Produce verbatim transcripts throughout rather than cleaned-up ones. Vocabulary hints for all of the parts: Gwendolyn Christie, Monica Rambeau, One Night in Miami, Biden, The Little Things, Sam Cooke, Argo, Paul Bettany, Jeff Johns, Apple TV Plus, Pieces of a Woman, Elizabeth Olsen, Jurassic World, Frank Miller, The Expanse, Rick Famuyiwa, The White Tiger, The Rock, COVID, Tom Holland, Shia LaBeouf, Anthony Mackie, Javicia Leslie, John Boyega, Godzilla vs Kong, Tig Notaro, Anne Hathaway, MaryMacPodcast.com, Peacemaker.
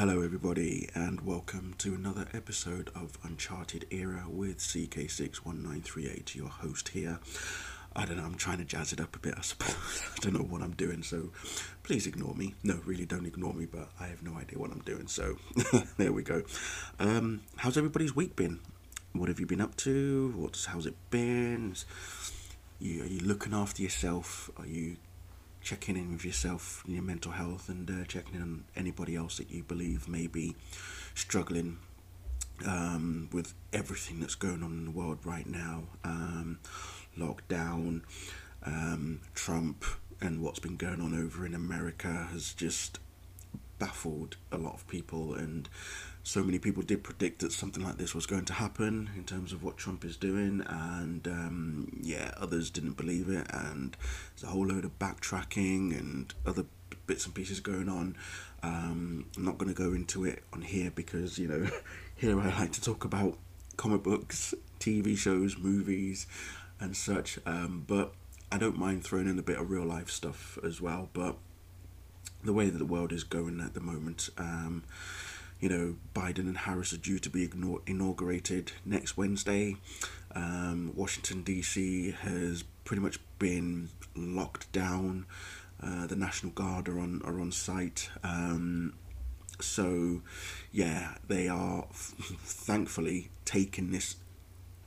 Hello everybody and welcome to another episode of Uncharted Era with C K six one nine three eight, your host here. I don't know, I'm trying to jazz it up a bit, I suppose. I don't know what I'm doing, so please ignore me. No, really don't ignore me, but I have no idea what I'm doing, so there we go. Um, how's everybody's week been? What have you been up to? What's How's it been? You, are you looking after yourself? Are you checking in with yourself and your mental health, and uh, checking in on anybody else that you believe may be struggling um, with everything that's going on in the world right now? Um, lockdown, um, Trump, and what's been going on over in America has just baffled a lot of people, and so many people did predict that something like this was going to happen in terms of what Trump is doing, and um, yeah, others didn't believe it, and there's a whole load of backtracking and other bits and pieces going on. Um, I'm not going to go into it on here because, you know, here I like to talk about comic books, T V shows, movies and such, um, but I don't mind throwing in a bit of real life stuff as well. But the way that the world is going at the moment, um, you know, Biden and Harris are due to be ignore- inaugurated next Wednesday. Um, Washington D C has pretty much been locked down. Uh, the National Guard are on are on site. Um, so, yeah, they are f- thankfully taking this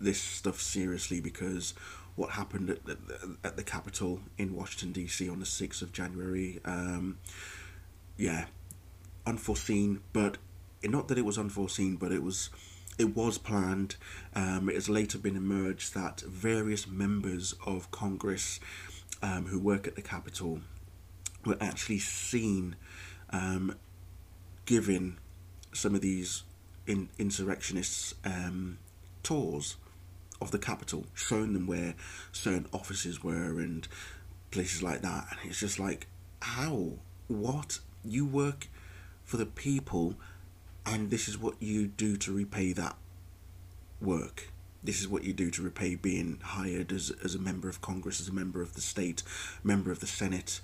this stuff seriously, because what happened at the, at the Capitol in Washington D C on the sixth of January, um, yeah, unforeseen, but not that it was unforeseen, but it was it was planned. Um, it has later been emerged that various members of Congress um, who work at the Capitol were actually seen um, giving some of these in, insurrectionists um, tours of the Capitol, showing them where certain offices were and places like that. And it's just like, how? What? You work for the people, and this is what you do to repay that work. This is what you do to repay being hired as as a member of Congress, as a member of the state, member of the Senate,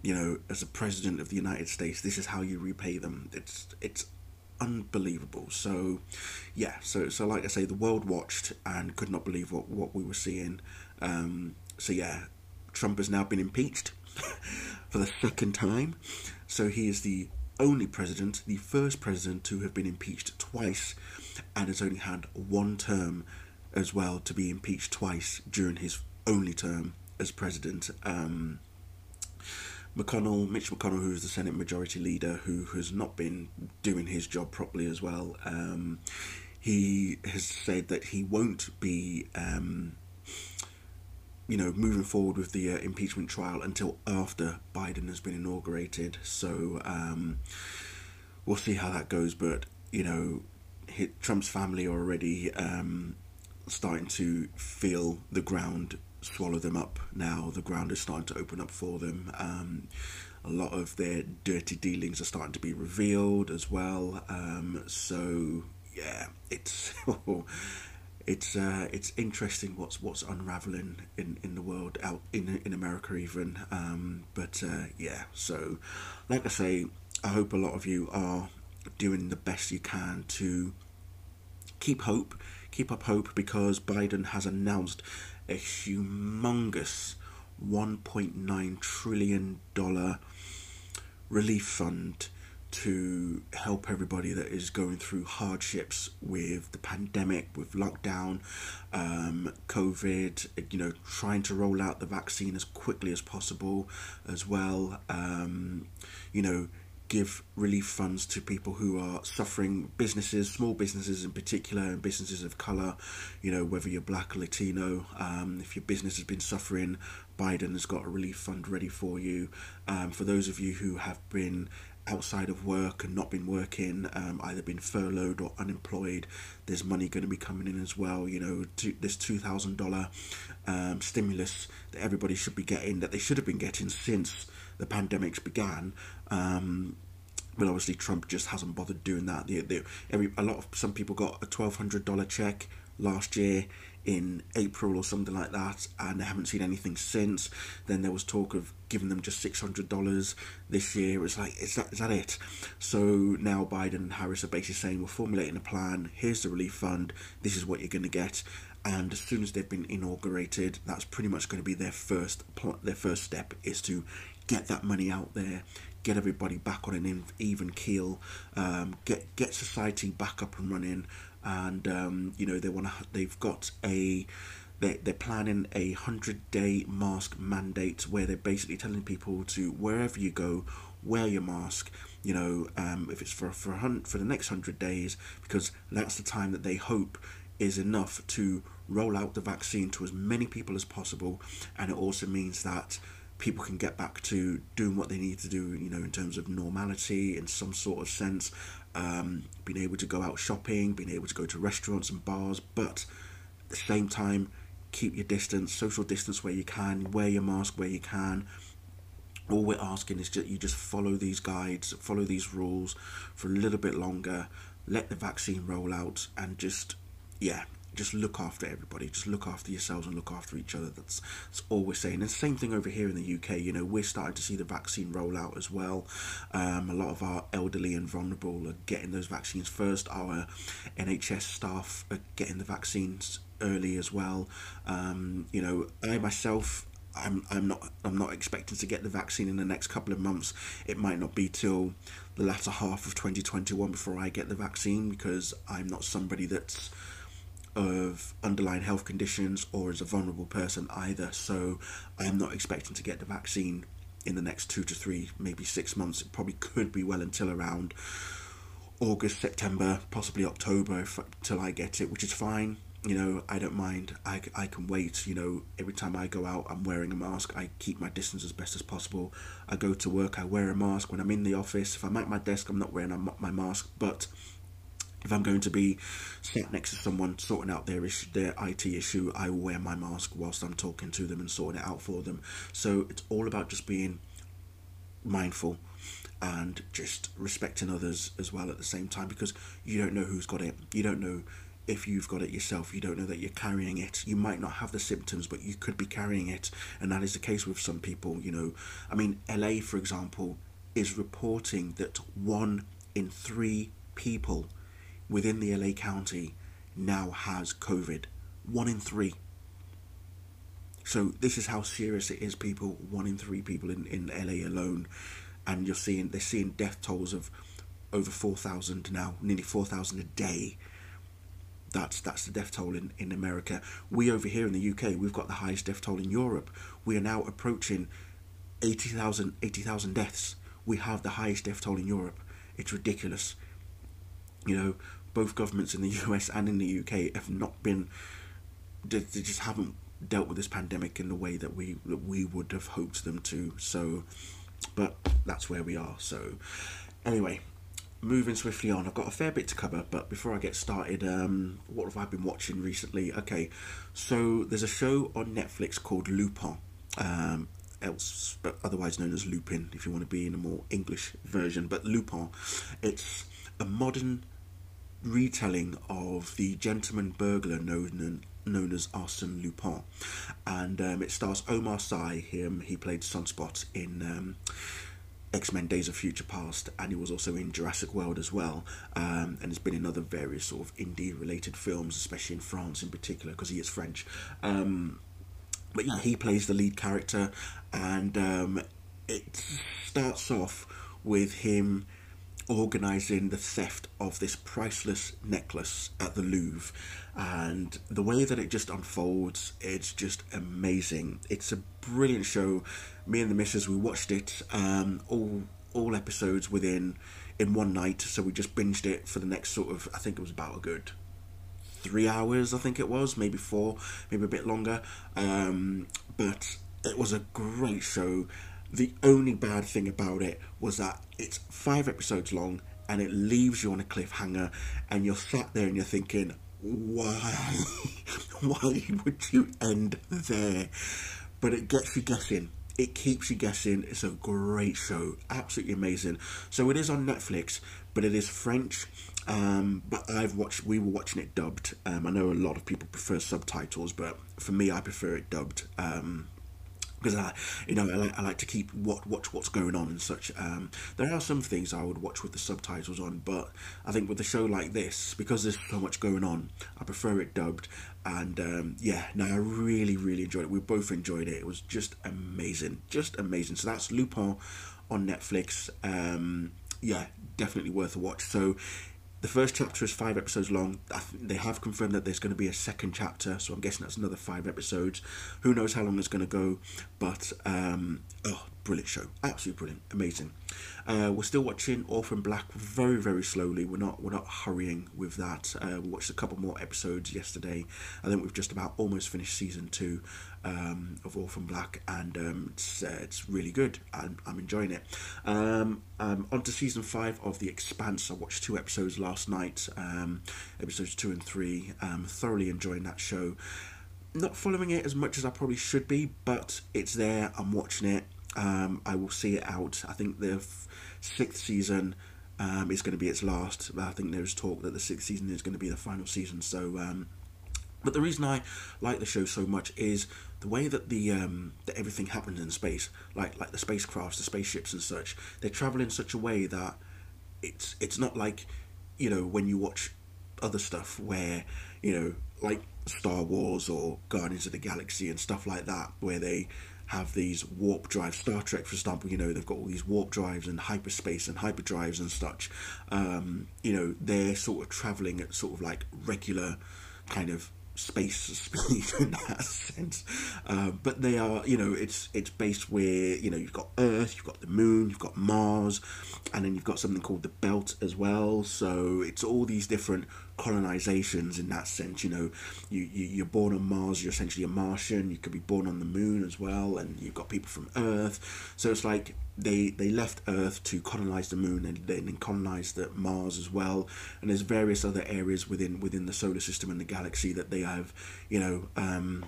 you know, as a president of the United States. This is how you repay them. It's it's unbelievable. So yeah, so so like I say, the world watched and could not believe what what we were seeing. Um so yeah, Trump has now been impeached for the second time, so he is the only president, the first president to have been impeached twice, and has only had one term as well to be impeached twice during his only term as president. um McConnell, Mitch McConnell, who is the Senate Majority Leader, who has not been doing his job properly as well. Um, he has said that he won't be, um, you know, moving forward with the uh, impeachment trial until after Biden has been inaugurated. So um, we'll see how that goes. But, you know, his, Trump's family are already um, starting to feel the ground swallow them up now. The ground is starting to open up for them. Um, a lot of their dirty dealings are starting to be revealed as well. Um, so yeah, it's it's uh, it's interesting what's what's unraveling in, in the world, out in in America even. Um, but uh, yeah, so like I say, I hope a lot of you are doing the best you can to keep hope, keep up hope, because Biden has announced a humongous one point nine trillion dollars relief fund to help everybody that is going through hardships with the pandemic, with lockdown, um, COVID, you know, trying to roll out the vaccine as quickly as possible as well, um, you know, give relief funds to people who are suffering, businesses, small businesses in particular, and businesses of colour, you know, whether you're black or Latino. Um, if your business has been suffering, Biden has got a relief fund ready for you. Um, for those of you who have been outside of work and not been working, um, either been furloughed or unemployed, there's money going to be coming in as well. You know, to, this two thousand dollars um, stimulus that everybody should be getting, that they should have been getting since the pandemics began. Um, but obviously Trump just hasn't bothered doing that. The, the, every, a lot of some people got a twelve hundred dollars check last year in April or something like that, and I haven't seen anything since. Then there was talk of giving them just six hundred dollars this year. It's like, is that, is that it? So now Biden and Harris are basically saying, we're formulating a plan, here's the relief fund, this is what you're going to get. And as soon as they've been inaugurated, that's pretty much going to be their first pl- their first step, is to get that money out there, get everybody back on an even keel, um, get get society back up and running. And um, you know, they want to. They've got a. They they're planning a hundred day mask mandate, where they're basically telling people to, wherever you go, wear your mask. You know, um, if it's for for a hun- for the next hundred days, because that's the time that they hope is enough to roll out the vaccine to as many people as possible. And it also means that people can get back to doing what they need to do, you know, in terms of normality, in some sort of sense, um, being able to go out shopping, being able to go to restaurants and bars, but at the same time, keep your distance, social distance where you can, wear your mask where you can. All we're asking is just, you just follow these guides, follow these rules for a little bit longer, let the vaccine roll out, and just, yeah, just look after everybody, just look after yourselves and look after each other. That's, that's all we're saying. And same thing over here in the U K, you know, we're starting to see the vaccine roll out as well. Um, a lot of our elderly and vulnerable are getting those vaccines first. Our N H S staff are getting the vaccines early as well. Um, you know, I myself, I'm I'm not I'm not expecting to get the vaccine in the next couple of months. It might not be till the latter half of twenty twenty-one before I get the vaccine, because I'm not somebody that's of underlying health conditions or as a vulnerable person either. So I'm not expecting to get the vaccine in the next two to three, maybe six months. It probably could be well until around August, September, possibly October if, till I get it, which is fine. You know, I don't mind. I, I can wait. You know, every time I go out, I'm wearing a mask. I keep my distance as best as possible. I go to work, I wear a mask. When I'm in the office, if I'm at my desk, I'm not wearing my mask. But if I'm going to be sat next to someone sorting out their issue, their I T issue, I will wear my mask whilst I'm talking to them and sorting it out for them. So it's all about just being mindful and just respecting others as well at the same time, because you don't know who's got it. You don't know if you've got it yourself. You don't know that you're carrying it. You might not have the symptoms, but you could be carrying it. And that is the case with some people, you know. I mean, L A, for example, is reporting that one in three people within the L A county now has COVID. One in three. So this is how serious it is, people. One in three people in, in L A alone. And you're seeing, they're seeing death tolls of over four thousand now, nearly four thousand a day. That's that's the death toll in, in America. We over here in the U K, we've got the highest death toll in Europe. We are now approaching eighty thousand deaths. We have the highest death toll in Europe. It's ridiculous. You know, both governments in the U S and in the U K have not been, they just haven't dealt with this pandemic in the way that we that we would have hoped them to. So, but that's where we are. So, anyway, moving swiftly on. I've got a fair bit to cover, but before I get started, um, what have I been watching recently? Okay, so there's a show on Netflix called Lupin, um, else but otherwise known as Lupin, if you want to be in a more English version. But Lupin, it's a modern retelling of the gentleman burglar known known as Arsène Lupin, and um, it stars Omar Sy. Him he played Sunspot in um, X-Men: Days of Future Past, and he was also in Jurassic World as well, um, and has been in other various sort of indie-related films, especially in France in particular, because he is French. Um, but yeah, he plays the lead character, and um, it starts off with him organising the theft of this priceless necklace at the Louvre, and the way that it just unfolds, it's just amazing. It's a brilliant show. Me and the missus, we watched it um, all all episodes within in one night, so we just binged it for the next sort of, I think it was about a good three hours. I think it was maybe four, maybe a bit longer. Um, but it was a great show. The only bad thing about it was that it's five episodes long and it leaves you on a cliffhanger, and you're sat there and you're thinking, why? Why would you end there? But it gets you guessing. It keeps you guessing. It's a great show. Absolutely amazing. So it is on Netflix, but it is French. Um, but I've watched, we were watching it dubbed. Um, I know a lot of people prefer subtitles, but for me, I prefer it dubbed. Um, because I, you know, I like, I like to keep what watch what's going on and such. Um, there are some things I would watch with the subtitles on, but I think with a show like this, because there's so much going on, I prefer it dubbed. And um, yeah, no, I really, really enjoyed it. We both enjoyed it. It was just amazing, just amazing. So that's Lupin on Netflix. Um, yeah, definitely worth a watch. So the first chapter is five episodes long. I th they have confirmed that there's going to be a second chapter, so I'm guessing that's another five episodes. Who knows how long it's going to go, but um, oh, brilliant show, absolutely brilliant, amazing. Uh, we're still watching Orphan Black very, very slowly. We're not, we're not hurrying with that. Uh, we watched a couple more episodes yesterday. I think we've just about almost finished season two um, of Orphan Black, and um, it's uh, it's really good. I'm, I'm enjoying it. Um, um, on to season five of The Expanse. I watched two episodes last. Last night, um, episodes two and three, um, thoroughly enjoying that show. Not following it as much as I probably should be, but it's there. I'm watching it. Um, I will see it out. I think the f sixth season um, is going to be its last. I think there's talk that the sixth season is going to be the final season. So, um, but the reason I like the show so much is the way that the um, that everything happens in space, like like the spacecrafts, the spaceships, and such. They travel in such a way that it's it's not like, you know, when you watch other stuff where, you know, like Star Wars or Guardians of the Galaxy and stuff like that, where they have these warp drives. Star Trek, for example, you know, they've got all these warp drives and hyperspace and hyperdrives and such. Um, you know, they're sort of travelling at sort of like regular kind of space speed in that sense. Uh, but they are, you know, it's it's based where, you know, you've got Earth, you've got the moon, you've got Mars, and then you've got something called the Belt as well. So it's all these different colonizations in that sense. You know, you, you you're born on Mars, you're essentially a Martian. You could be born on the moon as well, and you've got people from Earth. So it's like they they left Earth to colonize the moon, and then colonize the Mars as well. And there's various other areas within within the solar system and the galaxy that they have, you know, um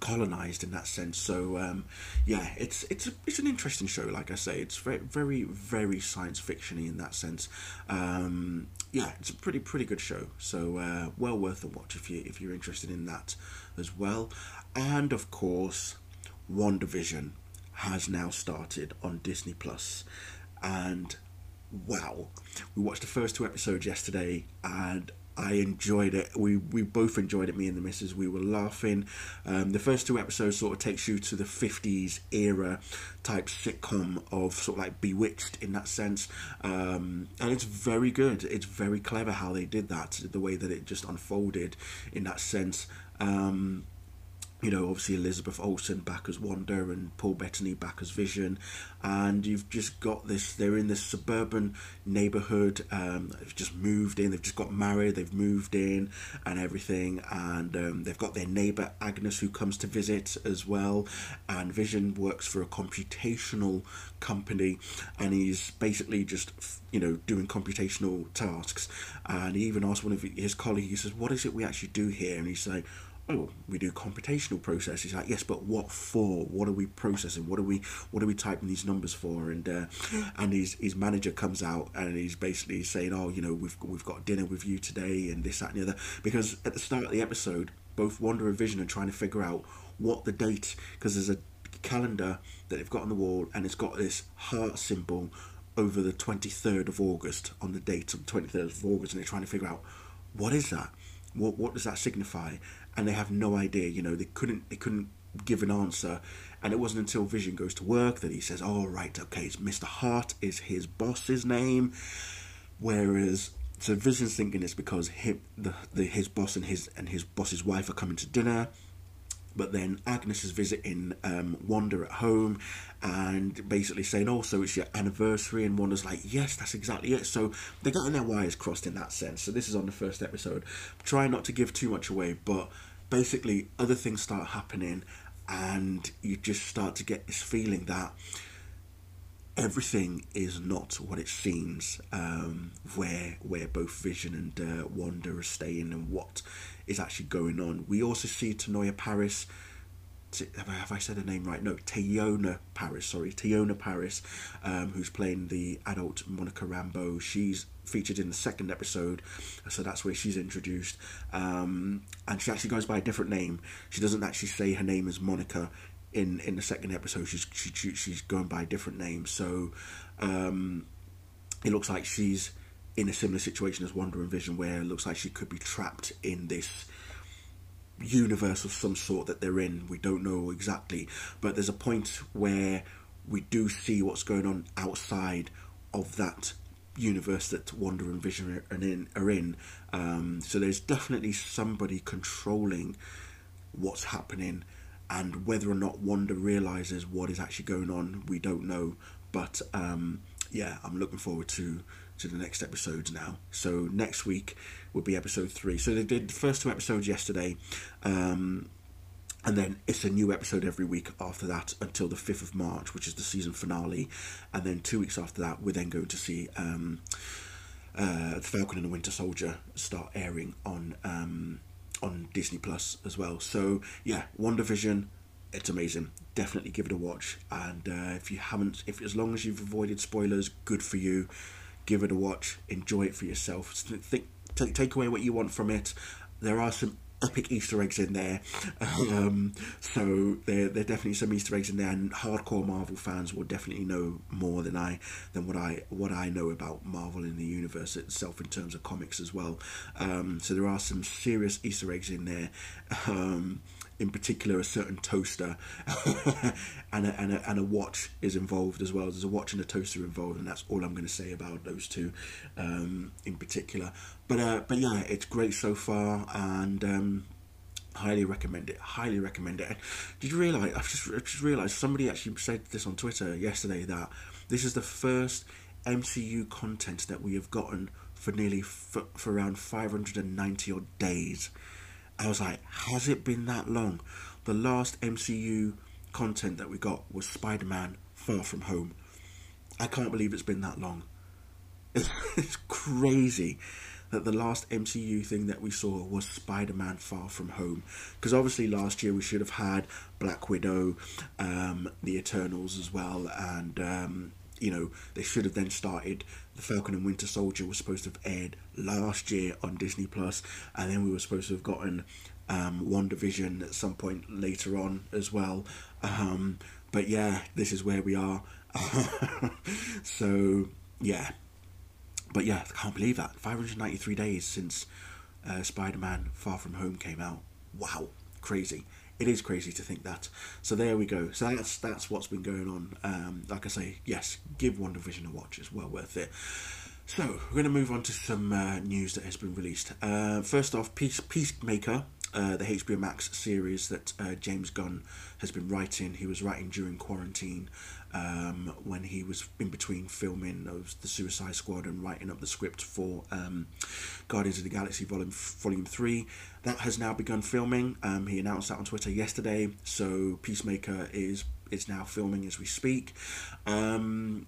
colonized in that sense. So um yeah, it's it's it's an interesting show. Like I say, it's very very very science fiction-y in that sense. Um yeah, it's a pretty pretty good show, so uh well worth a watch if you if you're interested in that as well. And of course, WandaVision has now started on Disney Plus, and wow, we watched the first two episodes yesterday, and I enjoyed it. We we both enjoyed it. Me and the missus, we were laughing. Um, the first two episodes sort of takes you to the fifties era type sitcom of sort of like Bewitched in that sense, um, and it's very good. It's very clever how they did that, the way that it just unfolded in that sense. Um, you know, obviously Elizabeth Olsen back as Wanda and Paul Bettany back as Vision, and you've just got this, they're in this suburban neighbourhood, um, they've just moved in, they've just got married, they've moved in and everything, and um, they've got their neighbour Agnes who comes to visit as well, and Vision works for a computational company, and he's basically just, you know, doing computational tasks, and he even asked one of his colleagues, he says, what is it we actually do here? And he's like, oh, we do computational processes. Like, yes, but what for? What are we processing? What are we what are we typing these numbers for? And uh, and his his manager comes out and he's basically saying, oh, you know, we've we've got dinner with you today and this, that, and the other. Because at the start of the episode, both Wanda and Vision are trying to figure out what the date, because there's a calendar that they've got on the wall and it's got this heart symbol over the twenty-third of August on the date of the twenty-third of August, and they're trying to figure out what is that. What what does that signify? And they have no idea. You know, they couldn't they couldn't give an answer. And it wasn't until Vision goes to work that he says, "Oh right, okay, it's Mister Hart is his boss's name." Whereas, so Vision's thinking it's because him, the, the his boss and his and his boss's wife are coming to dinner. But then Agnes is visiting um, Wanda at home and basically saying, oh, so it's your anniversary. And Wanda's like, yes, that's exactly it. So they're getting their wires crossed in that sense. So this is on the first episode. Try not to give too much away, but basically other things start happening and you just start to get this feeling that everything is not what it seems, um, where where both Vision and uh, Wanda are staying and what is actually going on. We also see Teyonah Paris have I said her name right? No, Teyonah Paris, sorry, Teyonah Paris, um, who's playing the adult Monica Rambeau. She's featured in the second episode, so that's where she's introduced. Um, and she actually goes by a different name. She doesn't actually say her name is Monica in, in the second episode. She's she, she's going by a different name. So um, it looks like she's in a similar situation as Wanda and Vision, where it looks like she could be trapped in this universe of some sort that they're in. We don't know exactly, but there's a point where we do see what's going on outside of that universe that Wanda and Vision are in, are in. Um, so there's definitely somebody controlling what's happening, and whether or not Wanda realizes what is actually going on, we don't know. But um, yeah, I'm looking forward to to the next episodes now. So next week will be episode three. So they did the first two episodes yesterday, um, and then it's a new episode every week after that until the fifth of March, which is the season finale. And then two weeks after that, we're then going to see um, uh, Falcon and the Winter Soldier start airing on um, on Disney Plus as well. So yeah, WandaVision, it's amazing. Definitely give it a watch. And uh, if you haven't, if as long as you've avoided spoilers, good for you. Give it a watch, enjoy it for yourself. Think, take, take away what you want from it. There are some epic Easter eggs in there, um, so there there are definitely some Easter eggs in there. And hardcore Marvel fans will definitely know more than I than what I what I know about Marvel in the universe itself in terms of comics as well. Um, so there are some serious Easter eggs in there. Um, in particular, a certain toaster and, a, and, a, and a watch is involved as well. There's a watch and a toaster involved, and that's all I'm going to say about those two um, in particular. But uh, but yeah, it's great so far, and um, highly recommend it, highly recommend it. Did you realise, I've just, I've just realised, somebody actually said this on Twitter yesterday, that this is the first M C U content that we have gotten for nearly, for, for around five hundred ninety odd days. I was like, has it been that long? The last M C U content that we got was Spider-Man Far From Home. I can't believe it's been that long. It's, it's crazy that the last M C U thing that we saw was Spider-Man Far From Home. Because obviously last year we should have had Black Widow, um, the Eternals as well, and um, you know, they should have then started. The Falcon and Winter Soldier was supposed to have aired last year on Disney Plus, and then we were supposed to have gotten um, WandaVision at some point later on as well. Um, but yeah, this is where we are. So yeah, but yeah, I can't believe that five hundred ninety-three days since uh, Spider-Man Far From Home came out. Wow, crazy. It is crazy to think that. So there we go. So that's that's what's been going on. Um, like I say, yes, give WandaVision a watch. It's well worth it. So we're going to move on to some uh, news that has been released. Uh, first off, Peace, Peacemaker, uh, the H B O Max series that uh, James Gunn has been writing. He was writing during quarantine um, when he was in between filming of the Suicide Squad and writing up the script for um, Guardians of the Galaxy Volume three. That has now begun filming. Um, he announced that on Twitter yesterday. So Peacemaker is is now filming as we speak. Um,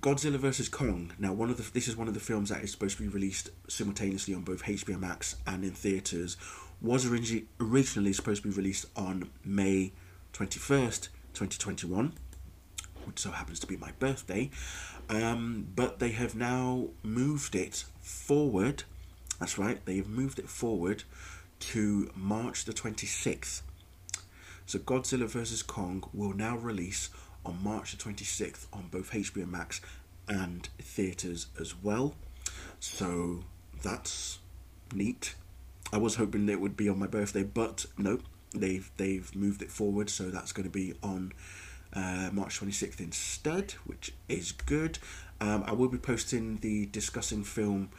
Godzilla vs Kong. Now, one of the this is one of the films that is supposed to be released simultaneously on both H B O Max and in theaters. Was originally originally supposed to be released on May twenty-first, twenty twenty-one, which so happens to be my birthday. Um, but they have now moved it forward. That's right, they've moved it forward to March the twenty-sixth. So Godzilla vs Kong will now release on March the twenty-sixth on both H B O Max and theatres as well. So that's neat. I was hoping that it would be on my birthday, but no, they've they've moved it forward. So that's going to be on uh, March twenty-sixth instead, which is good. Um, I will be posting the Discussing Film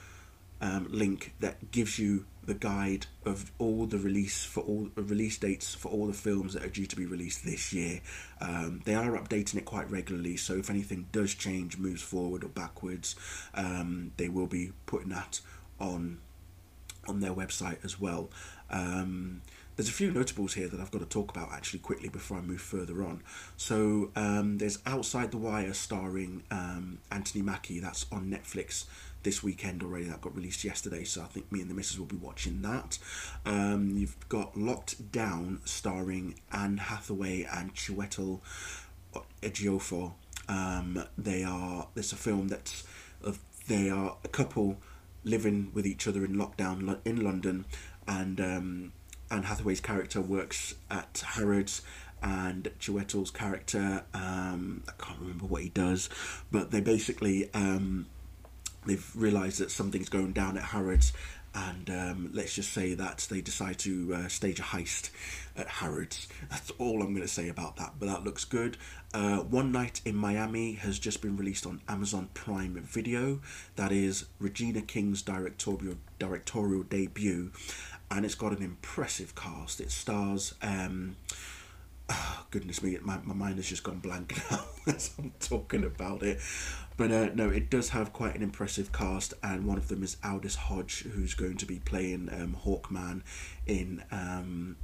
Um, link that gives you the guide of all the release for all uh, release dates for all the films that are due to be released this year. Um, they are updating it quite regularly, so if anything does change, moves forward or backwards, um, they will be putting that on on their website as well. Um, There's a few notables here that I've got to talk about actually quickly before I move further on. So um, there's Outside the Wire starring um, Anthony Mackie. That's on Netflix this weekend already. That got released yesterday, so I think me and the missus will be watching that. Um, you've got Locked Down starring Anne Hathaway and Chiwetel Ejiofor. Um, they are. There's a film that's. Of, they are a couple living with each other in lockdown in London, and. Um, Anne Hathaway's character works at Harrods, and Chiwetel's character, um, I can't remember what he does, but they basically, um, they've realised that something's going down at Harrods, and um, let's just say that they decide to uh, stage a heist at Harrods. That's all I'm going to say about that, but that looks good. Uh, One Night in Miami has just been released on Amazon Prime Video. That is Regina King's directorial, directorial debut, and it's got an impressive cast. It stars... Um, oh, goodness me, my, my mind has just gone blank now as I'm talking about it. But uh, no, it does have quite an impressive cast, and one of them is Aldis Hodge, who's going to be playing um, Hawkman in um,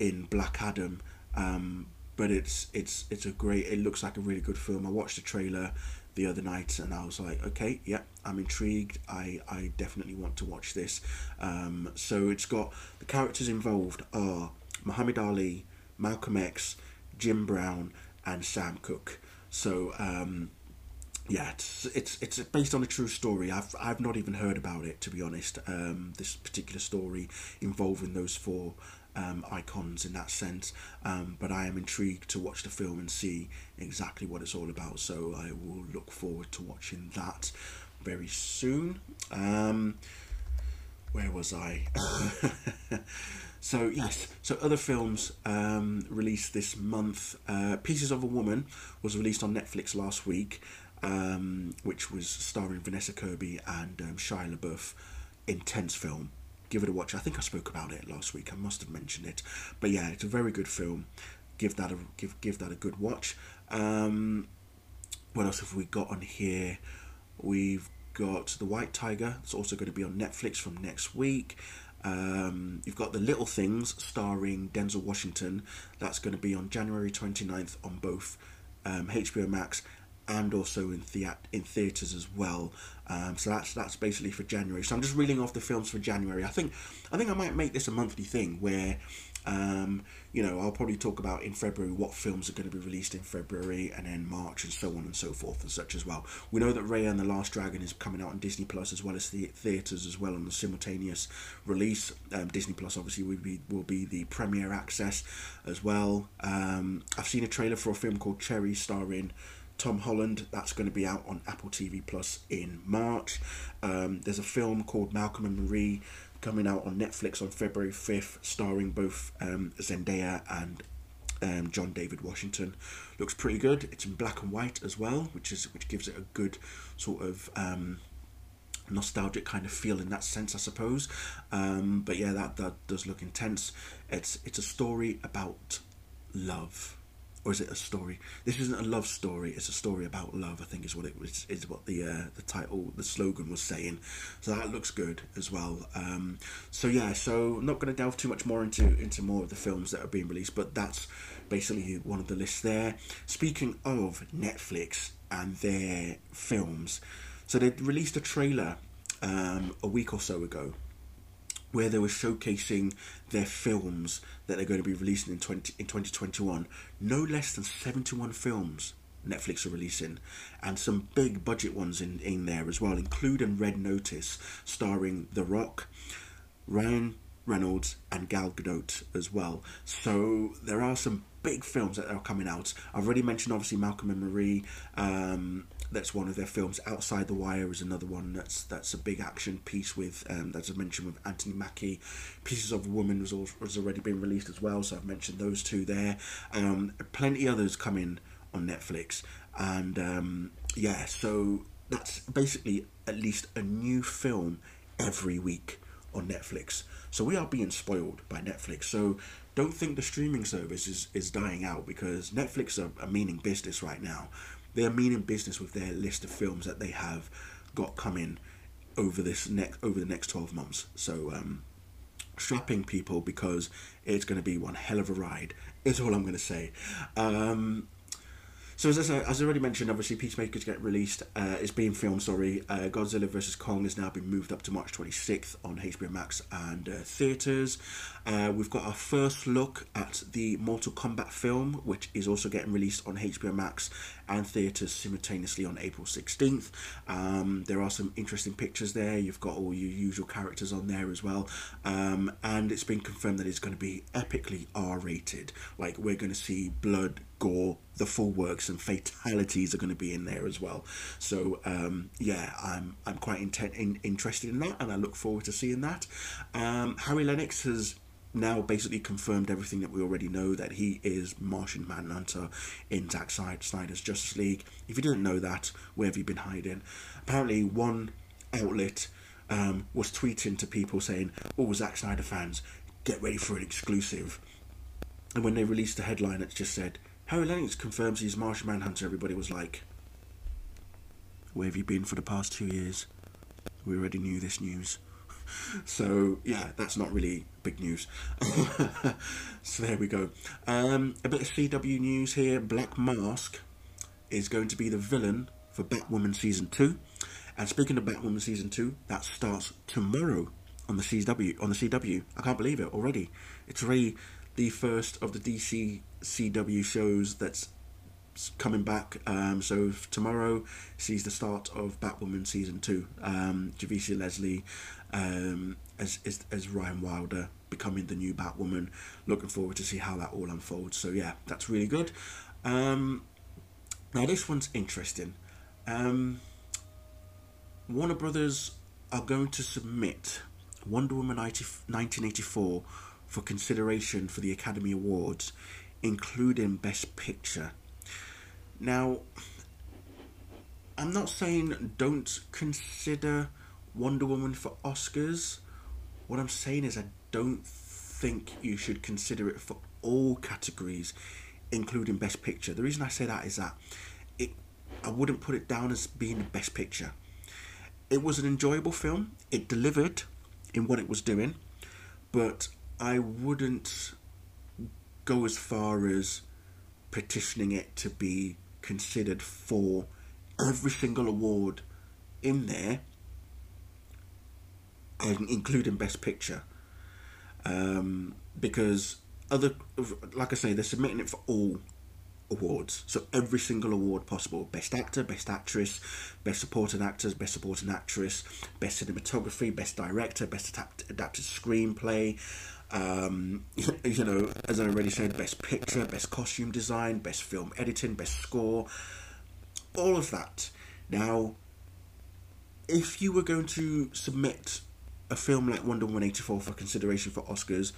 in Black Adam. Um, but it's it's it's a great. It looks like a really good film. I watched the trailer the other night, and I was like, okay, yeah, I'm intrigued. I I definitely want to watch this. Um, so it's got the characters involved are Muhammad Ali, Malcolm X, Jim Brown, and Sam Cooke. So. Um, Yeah, it's, it's it's based on a true story. I've I've not even heard about it, to be honest. Um, this particular story involving those four um, icons in that sense. Um, but I am intrigued to watch the film and see exactly what it's all about. So I will look forward to watching that very soon. Um, where was I? So yes, so other films um, released this month. Uh, Pieces of a Woman was released on Netflix last week. Um, which was starring Vanessa Kirby and um, Shia LaBeouf. Intense film. Give it a watch. I think I spoke about it last week. I must have mentioned it. But yeah, it's a very good film. Give that a give. Give that a good watch. Um, what else have we got on here? We've got The White Tiger. It's also going to be on Netflix from next week. Um, you've got The Little Things starring Denzel Washington. That's going to be on January twenty-ninth on both um, H B O Max. And also in theat in theaters as well, um, so that's that's basically for January. So I'm just reeling off the films for January. I think I think I might make this a monthly thing where, um, you know, I'll probably talk about in February what films are going to be released in February, and then March and so on and so forth and such as well. We know that Raya and the Last Dragon is coming out on Disney Plus as well as the theaters as well on the simultaneous release. Um, Disney Plus obviously will be will be the premiere access as well. Um, I've seen a trailer for a film called Cherry starring Tom Holland. That's going to be out on Apple T V Plus in March. Um, there's a film called Malcolm and Marie coming out on Netflix on February fifth, starring both um, Zendaya and um, John David Washington. Looks pretty good. It's in black and white as well, which is which gives it a good sort of um, nostalgic kind of feel in that sense, I suppose. Um, but yeah, that that does look intense. It's it's a story about love. Or is it a story? This isn't a love story. It's a story about love, I think, is what it was. Is what the uh, the title, the slogan was saying. So that looks good as well. Um, so yeah. So I'm not going to delve too much more into into more of the films that are being released, but that's basically one of the lists there. Speaking of Netflix and their films, so they released a trailer um, a week or so ago, where they were showcasing their films that they're going to be releasing in twenty in twenty twenty-one. No less than seventy-one films Netflix are releasing, and some big budget ones in, in there as well, including Red Notice, starring The Rock, Ryan Reynolds and Gal Gadot as well. So there are some big films that are coming out. I've already mentioned obviously Malcolm and Marie, um, that's one of their films. Outside the Wire is another one that's that's a big action piece with, um, as I mentioned, with Anthony Mackie. Pieces of a Woman was, also, was already been released as well, so I've mentioned those two there. Um, plenty others coming on Netflix, and um, yeah, so that's basically at least a new film every week on Netflix. So we are being spoiled by Netflix. So don't think the streaming service is, is dying out, because Netflix are, are meaning business right now. They are meaning business with their list of films that they have got coming over this next over the next twelve months. So um, strapping people, because it's going to be one hell of a ride, is all I'm going to say. Um, so as I, as I already mentioned, obviously Peacemaker's get released, uh, it's being filmed, sorry. Uh, Godzilla vs Kong has now been moved up to March twenty-sixth on H B O Max and uh, theatres. Uh, we've got our first look at the Mortal Kombat film, which is also getting released on H B O Max and theatres simultaneously on April sixteenth. Um, there are some interesting pictures there. You've got all your usual characters on there as well. Um, and it's been confirmed that it's going to be epically R rated. Like, we're going to see blood, gore, the full works, and fatalities are going to be in there as well. So um, yeah, I'm I'm quite intent in, interested in that, and I look forward to seeing that. Um, Harry Lennox has now basically confirmed everything that we already know, that he is Martian Manhunter in Zack Snyder's Justice League. If you didn't know that, where have you been hiding? Apparently one outlet um, was tweeting to people saying, "Oh, Zack Snyder fans, get ready for an exclusive." And when they released the headline, it just said, "Harry Lennox confirms he's Martian Manhunter," everybody was like, where have you been for the past two years? We already knew this news. So yeah, that's not really big news. So there we go. Um, a bit of C W news here. Black Mask is going to be the villain for Batwoman Season two. And speaking of Batwoman Season two, that starts tomorrow on the C W. On the C W. I can't believe it already. It's already the first of the D C C W shows that's coming back. Um, so tomorrow sees the start of Batwoman Season two. Um, Javicia Leslie um, as, as, as Ryan Wilder becoming the new Batwoman. Looking forward to see how that all unfolds. So yeah, that's really good. Um, now this one's interesting. Um, Warner Brothers are going to submit Wonder Woman nineteen eighty-four for consideration for the Academy Awards, including Best Picture. Now, I'm not saying don't consider Wonder Woman for Oscars. What I'm saying is I don't think you should consider it for all categories, including Best Picture. The reason I say that is that it, I wouldn't put it down as being the Best Picture. It was an enjoyable film. It delivered in what it was doing, but I wouldn't go as far as petitioning it to be considered for every single award in there, including Best Picture. Um, because, other, like I say, they're submitting it for all awards. So every single award possible. Best Actor, Best Actress, Best Supporting Actors, Best Supporting Actress, Best Cinematography, Best Director, Best Adapted Screenplay. Um, you know, as I already said, Best Picture, Best Costume Design, Best Film Editing, Best Score, all of that. Now, if you were going to submit a film like Wonder Woman eighty-four for consideration for Oscars,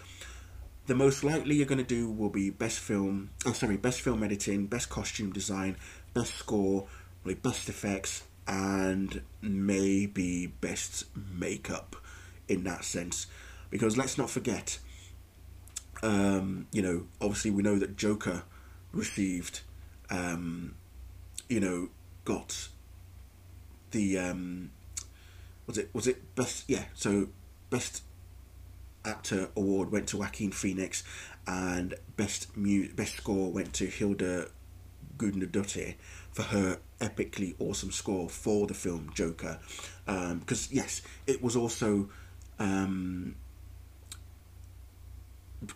the most likely you're going to do will be Best Film, oh sorry, Best Film Editing, Best Costume Design, Best Score, like Best Effects, and maybe Best Makeup in that sense. Because let's not forget, um, you know, obviously we know that Joker received, um, you know, got the, um, was it, was it best, yeah, so Best Actor award went to Joaquin Phoenix, and Best mu Best Score went to Hilda Gudnadottir for her epically awesome score for the film Joker. Um, because yes, it was also, um,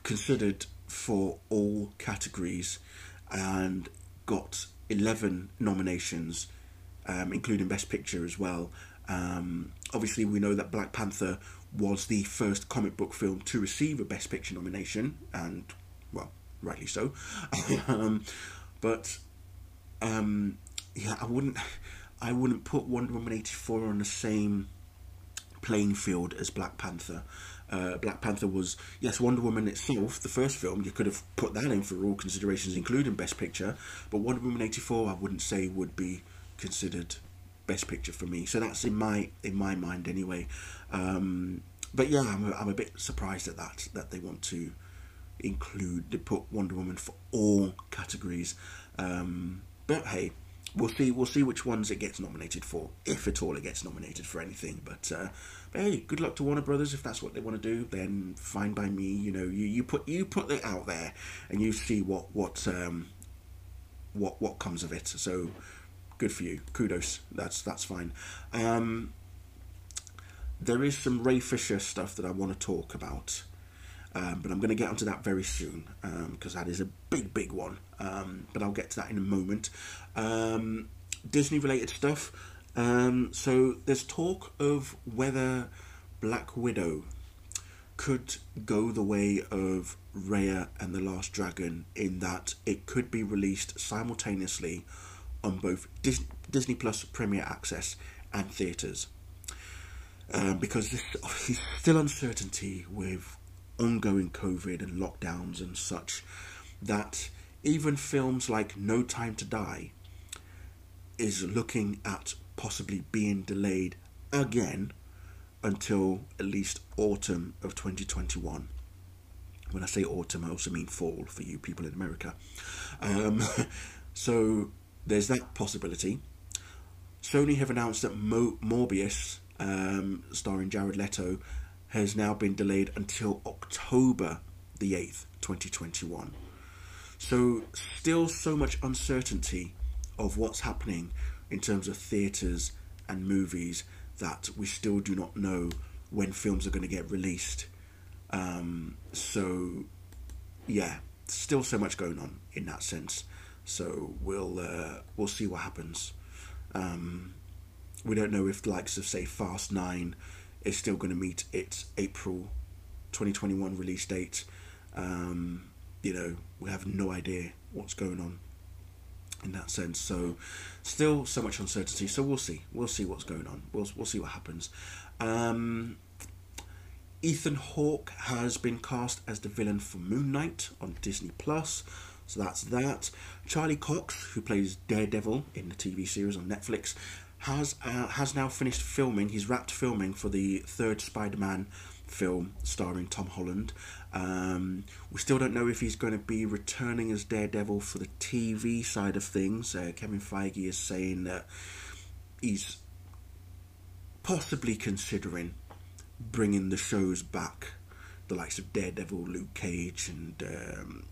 considered for all categories and got eleven nominations, um, including Best Picture as well. Um, obviously we know that Black Panther was the first comic book film to receive a Best Picture nomination, and well, rightly so. um, but um, yeah, I wouldn't I wouldn't put Wonder Woman eighty-four on the same playing field as Black Panther. Uh, Black Panther was, yes, Wonder Woman itself, the first film, you could have put that in for all considerations, including Best Picture, but Wonder Woman eighty-four I wouldn't say would be considered Best Picture for me. So that's in my in my mind anyway. Um, but yeah, I'm a, I'm a bit surprised at that, that they want to include, they put Wonder Woman for all categories. Um, but hey, we'll see we'll see which ones it gets nominated for, if at all it gets nominated for anything. But, uh, but hey, good luck to Warner Brothers. If that's what they want to do, then fine by me. You know, you, you put you put it out there and you see what what um, what what comes of it. So good for you, kudos. That's that's fine. Um, there is some Ray Fisher stuff that I want to talk about. Um, but I'm going to get onto that very soon, because um, that is a big, big one. Um, but I'll get to that in a moment. Um, Disney-related stuff. Um, so there's talk of whether Black Widow could go the way of Raya and the Last Dragon, in that it could be released simultaneously on both Dis- Disney Plus Premier Access and theatres. Um, because there's obviously still uncertainty with ongoing COVID and lockdowns and such, that even films like No Time to Die is looking at possibly being delayed again until at least autumn of twenty twenty-one. When I say autumn, I also mean fall for you people in America. Um, so there's that possibility. Sony have announced that Mo- Morbius, um, starring Jared Leto, has now been delayed until October the eighth, twenty twenty-one. So still so much uncertainty of what's happening in terms of theatres and movies, that we still do not know when films are going to get released. Um, so yeah, still so much going on in that sense. So we'll uh, we'll see what happens. Um, we don't know if the likes of, say, Fast Nine is still going to meet its April twenty twenty-one release date. Um, you know, we have no idea what's going on in that sense. So still so much uncertainty. So we'll see. We'll see what's going on. We'll we'll see what happens. Um, Ethan Hawke has been cast as the villain for Moon Knight on Disney Plus. So that's that. Charlie Cox, who plays Daredevil in the T V series on Netflix, has uh, has now finished filming. He's wrapped filming for the third Spider-Man film starring Tom Holland. Um, we still don't know if he's going to be returning as Daredevil for the T V side of things. Uh, Kevin Feige is saying that he's possibly considering bringing the shows back, the likes of Daredevil, Luke Cage, and um,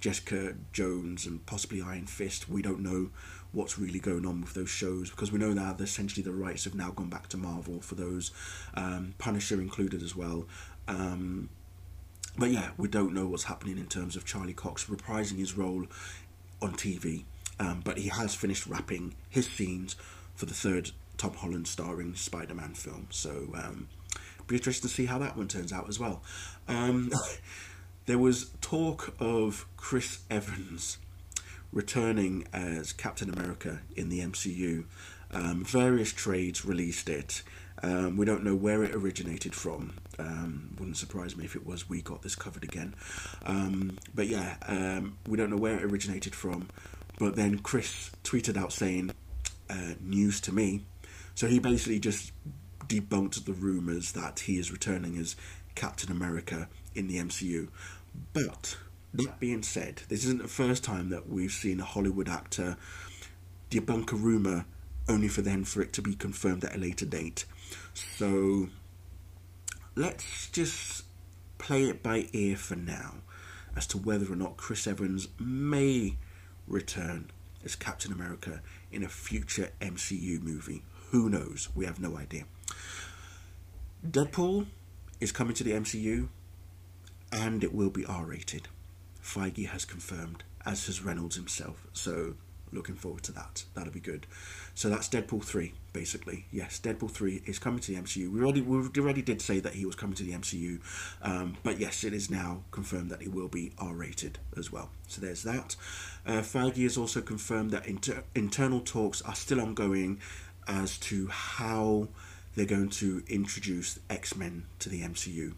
Jessica Jones, and possibly Iron Fist. We don't know what's really going on with those shows, because we know now that essentially the rights have now gone back to Marvel for those, um, Punisher included as well. Um, but yeah, we don't know what's happening in terms of Charlie Cox reprising his role on T V, um, but he has finished wrapping his scenes for the third Tom Holland starring Spider-Man film. So um, be interesting to see how that one turns out as well. Um, There was talk of Chris Evans returning as Captain America in the M C U. Um, various trades released it. Um, we don't know where it originated from. Um, wouldn't surprise me if it was We Got This Covered Again. Um, but yeah, um, we don't know where it originated from. But then Chris tweeted out saying, uh, news to me. So he basically just debunked the rumours that he is returning as Captain America in the M C U. But that being said, this isn't the first time that we've seen a Hollywood actor debunk a rumour only for then for it to be confirmed at a later date. So let's just play it by ear for now as to whether or not Chris Evans may return as Captain America in a future M C U movie. Who knows? We have no idea. Deadpool is coming to the M C U, and it will be R-rated. Feige has confirmed, as has Reynolds himself. So looking forward to that. That'll be good. So that's Deadpool three, basically. Yes, Deadpool three is coming to the M C U. We already we already did say that he was coming to the M C U. Um, but yes, it is now confirmed that he will be R-rated as well. So there's that. Uh, Feige has also confirmed that inter- internal talks are still ongoing as to how they're going to introduce X-Men to the M C U.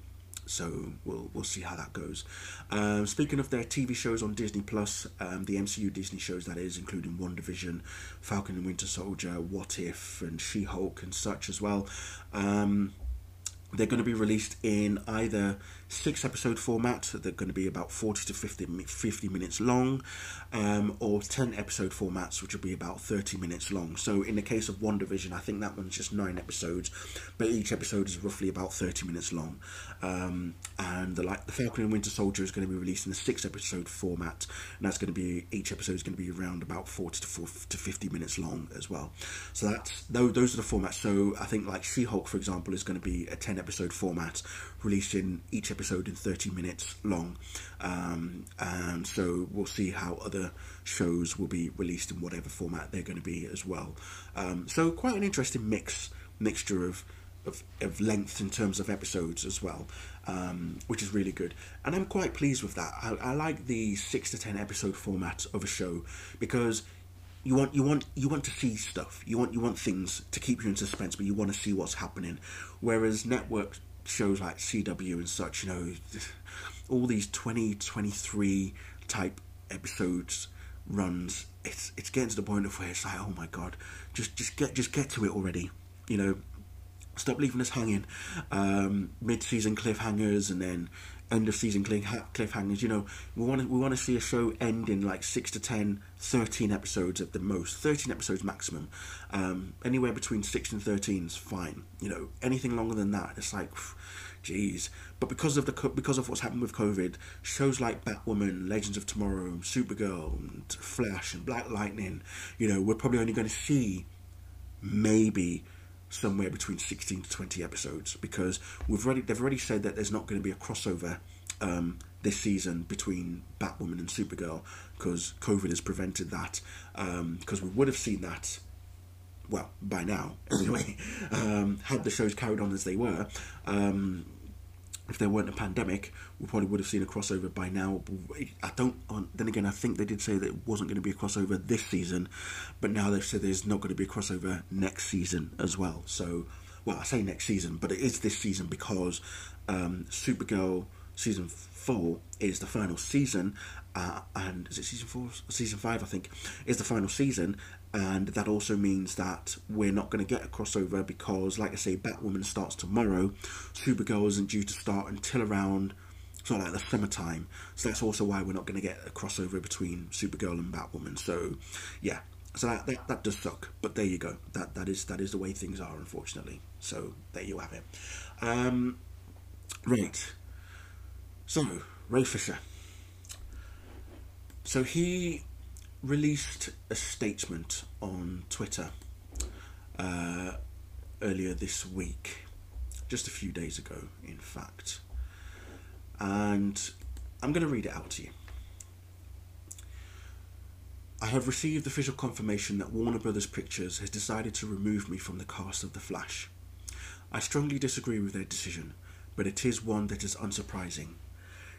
So we'll we'll see how that goes. Um, speaking of their T V shows on Disney Plus, um, the M C U Disney shows that is, including WandaVision, Falcon and Winter Soldier, What If, and She-Hulk and such as well. Um, They're going to be released in either six episode format, they're going to be about forty to fifty minutes long, um, or ten episode formats, which will be about thirty minutes long. So in the case of WandaVision, I think that one's just nine episodes, but each episode is roughly about thirty minutes long. Um, and the, like, the Falcon and Winter Soldier is going to be released in a six episode format, and that's going to be, each episode is going to be around about forty to fifty minutes long as well. So that's, those are the formats. So I think like She-Hulk, for example, is going to be a ten episode format, released in each episode in thirty minutes long, um, and so we'll see how other shows will be released in whatever format they're going to be as well. Um, so quite an interesting mix mixture of, of of length in terms of episodes as well, um, which is really good, and I'm quite pleased with that. I, I like the six to ten episode format of a show, because You want you want you want to see stuff. You want you want things to keep you in suspense, but you want to see what's happening. Whereas network shows like C W and such, you know, all these twenty, twenty-three type episodes runs, it's it's getting to the point of where it's like, oh my god, just just get just get to it already. You know, stop leaving us hanging. Um, mid-season cliffhangers and then end of season cliffhangers. You know, we want to we want to see a show end in like six to ten, thirteen episodes at the most, thirteen episodes maximum. Um, anywhere between six and thirteen is fine. You know, anything longer than that, it's like, jeez. But because of the because of what's happened with COVID, shows like Batwoman, Legends of Tomorrow, and Supergirl, and Flash, and Black Lightning, you know, we're probably only going to see maybe somewhere between sixteen to twenty episodes, because we've already they've already said that there's not going to be a crossover um this season between Batwoman and Supergirl, because COVID has prevented that, um because we would have seen that, well, by now anyway, um had the shows carried on as they were. um If there weren't a pandemic, we probably would have seen a crossover by now. I don't. Then again, I think they did say that it wasn't going to be a crossover this season, but now they've said there's not going to be a crossover next season as well. So, well, I say next season, but it is this season, because um, Supergirl season four is the final season, uh, and is it season four? Season five, I think, is the final season. And that also means that we're not going to get a crossover, because, like I say, Batwoman starts tomorrow. Supergirl isn't due to start until around sort of like the summertime. So that's also why we're not going to get a crossover between Supergirl and Batwoman. So, yeah. So that, that, that does suck. But there you go. That That is that is the way things are, unfortunately. So there you have it. Um, right. So, Ray Fisher. So he released a statement on Twitter uh, earlier this week, just a few days ago in fact, and I'm going to read it out to you. I have received official confirmation that Warner Brothers Pictures has decided to remove me from the cast of The Flash. I strongly disagree with their decision, but it is one that is unsurprising.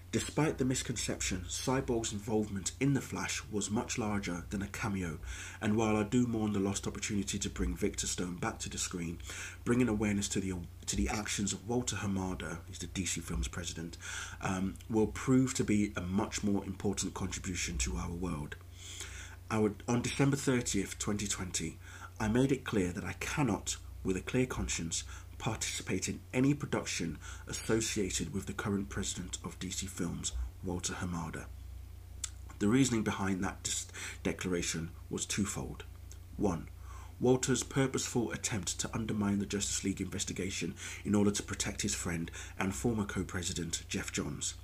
Despite the misconception, Cyborg's involvement in The Flash was much larger than a cameo, and while I do mourn the lost opportunity to bring Victor Stone back to the screen, bringing awareness to the to the actions of Walter Hamada, who's the D C Films president, um, will prove to be a much more important contribution to our world. Our, on December thirtieth, twenty twenty, I made it clear that I cannot, with a clear conscience, participate in any production associated with the current president of D C Films, Walter Hamada. The reasoning behind that declaration was twofold. One, Walter's purposeful attempt to undermine the Justice League investigation in order to protect his friend and former co-president Jeff Johns.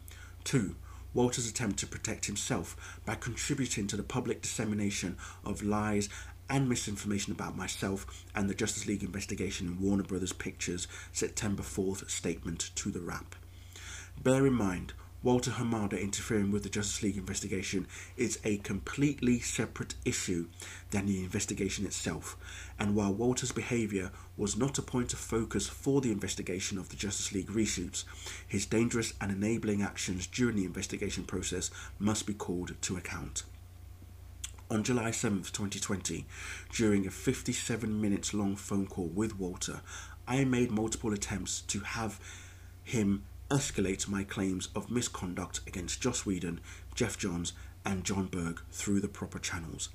Two, Walter's attempt to protect himself by contributing to the public dissemination of lies and misinformation about myself and the Justice League investigation in Warner Brothers Pictures' September fourth statement to the rap. Bear in mind, Walter Hamada interfering with the Justice League investigation is a completely separate issue than the investigation itself, and while Walter's behaviour was not a point of focus for the investigation of the Justice League reshoots, his dangerous and enabling actions during the investigation process must be called to account. On July seventh, twenty twenty, during a fifty-seven minutes long phone call with Walter, I made multiple attempts to have him escalate my claims of misconduct against Joss Whedon, Jeff Johns and John Berg through the proper channels.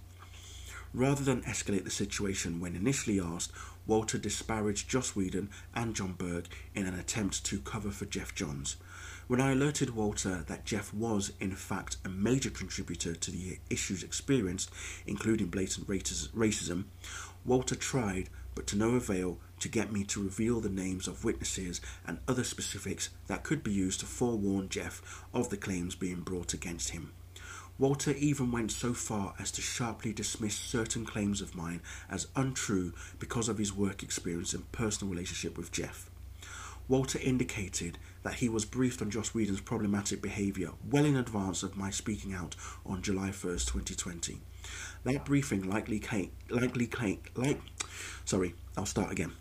Rather than escalate the situation when initially asked, Walter disparaged Joss Whedon and John Berg in an attempt to cover for Geoff Johns. When I alerted Walter that Geoff was, in fact, a major contributor to the issues experienced, including blatant racism, Walter tried, but to no avail, to get me to reveal the names of witnesses and other specifics that could be used to forewarn Geoff of the claims being brought against him. Walter even went so far as to sharply dismiss certain claims of mine as untrue because of his work experience and personal relationship with Geoff. Walter indicated that he was briefed on Joss Whedon's problematic behaviour well in advance of my speaking out on July first, twenty twenty. That briefing likely came, likely came, like, sorry, I'll start again.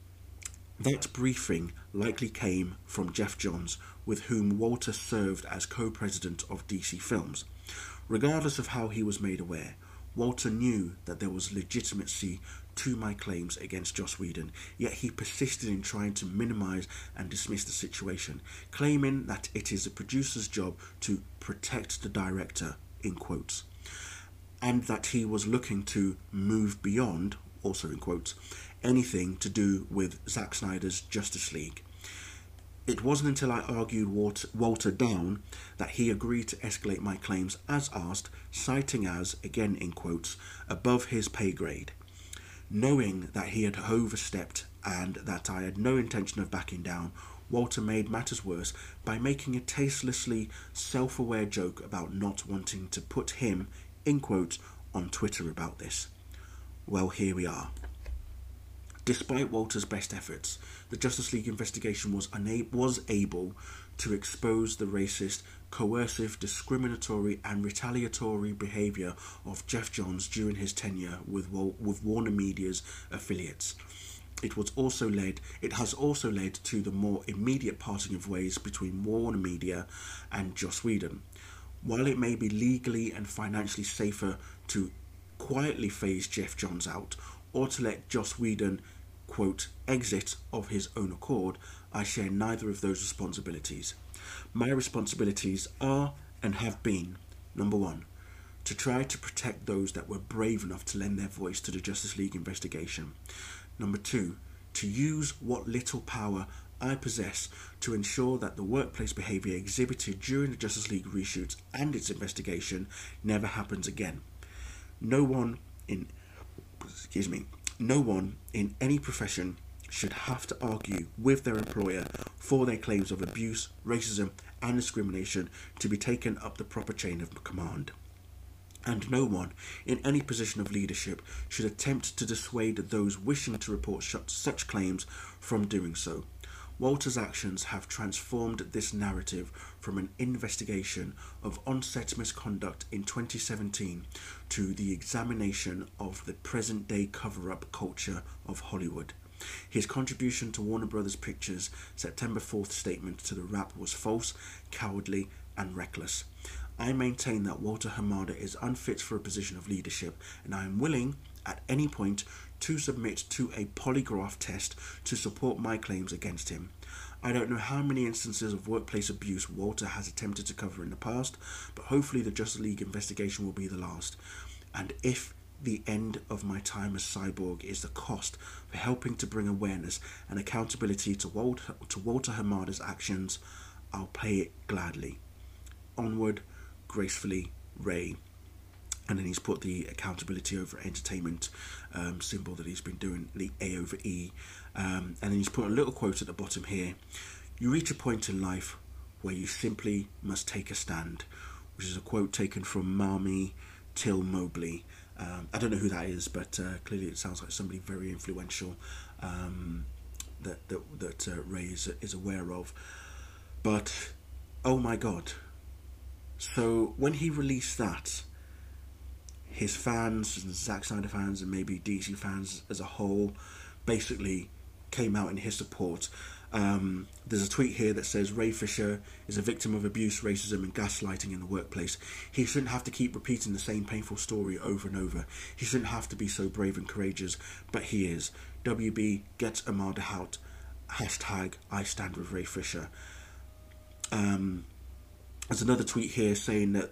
That briefing likely came from Geoff Johns, with whom Walter served as co-president of D C Films. Regardless of how he was made aware, Walter knew that there was legitimacy to my claims against Joss Whedon, yet he persisted in trying to minimise and dismiss the situation, claiming that it is a producer's job to protect the director, in quotes, and that he was looking to move beyond, also in quotes, anything to do with Zack Snyder's Justice League. It wasn't until I argued Walter down that he agreed to escalate my claims as asked, citing as, again in quotes, above his pay grade. Knowing that he had overstepped and that I had no intention of backing down, Walter made matters worse by making a tastelessly self-aware joke about not wanting to put him, in quotes, on Twitter about this. Well, here we are. Despite Walter's best efforts, the Justice League investigation was unable, was able to expose the racist, coercive, discriminatory and retaliatory behaviour of Geoff Johns during his tenure with, with Warner Media's affiliates. It, was also led, it has also led to the more immediate parting of ways between Warner Media and Joss Whedon. While it may be legally and financially safer to quietly phase Geoff Johns out, or to let Joss Whedon, quote, exit of his own accord, I share neither of those responsibilities. My responsibilities are and have been, number one, to try to protect those that were brave enough to lend their voice to the Justice League investigation. Number two, to use what little power I possess to ensure that the workplace behaviour exhibited during the Justice League reshoots and its investigation never happens again. No one in Excuse me. No one in any profession should have to argue with their employer for their claims of abuse, racism, and discrimination to be taken up the proper chain of command. And no one in any position of leadership should attempt to dissuade those wishing to report such claims from doing so. Walter's actions have transformed this narrative from an investigation of on-set misconduct in twenty seventeen to the examination of the present-day cover-up culture of Hollywood. His contribution to Warner Brothers Pictures' September fourth statement to the rap was false, cowardly, and reckless. I maintain that Walter Hamada is unfit for a position of leadership, and I am willing, at any point, to submit to a polygraph test to support my claims against him. I don't know how many instances of workplace abuse Walter has attempted to cover in the past, but hopefully the Justice League investigation will be the last. And if the end of my time as Cyborg is the cost for helping to bring awareness and accountability to Walter, to Walter Hamada's actions, I'll pay it gladly. Onward, gracefully, Ray. And then he's put the accountability over entertainment um, symbol that he's been doing, the A over E. Um, and then he's put a little quote at the bottom here. You reach a point in life where you simply must take a stand, which is a quote taken from Marmee Till Mobley. Um, I don't know who that is, but uh, clearly it sounds like somebody very influential um, that, that, that uh, Ray is, is aware of. But, oh my God. So when he released that, his fans, and Zack Snyder fans, and maybe D C fans as a whole, basically came out in his support. Um, there's a tweet here that says, Ray Fisher is a victim of abuse, racism, and gaslighting in the workplace. He shouldn't have to keep repeating the same painful story over and over. He shouldn't have to be so brave and courageous, but he is. W B gets Amada out. Hashtag, I stand with Ray Fisher. Um, there's another tweet here saying that,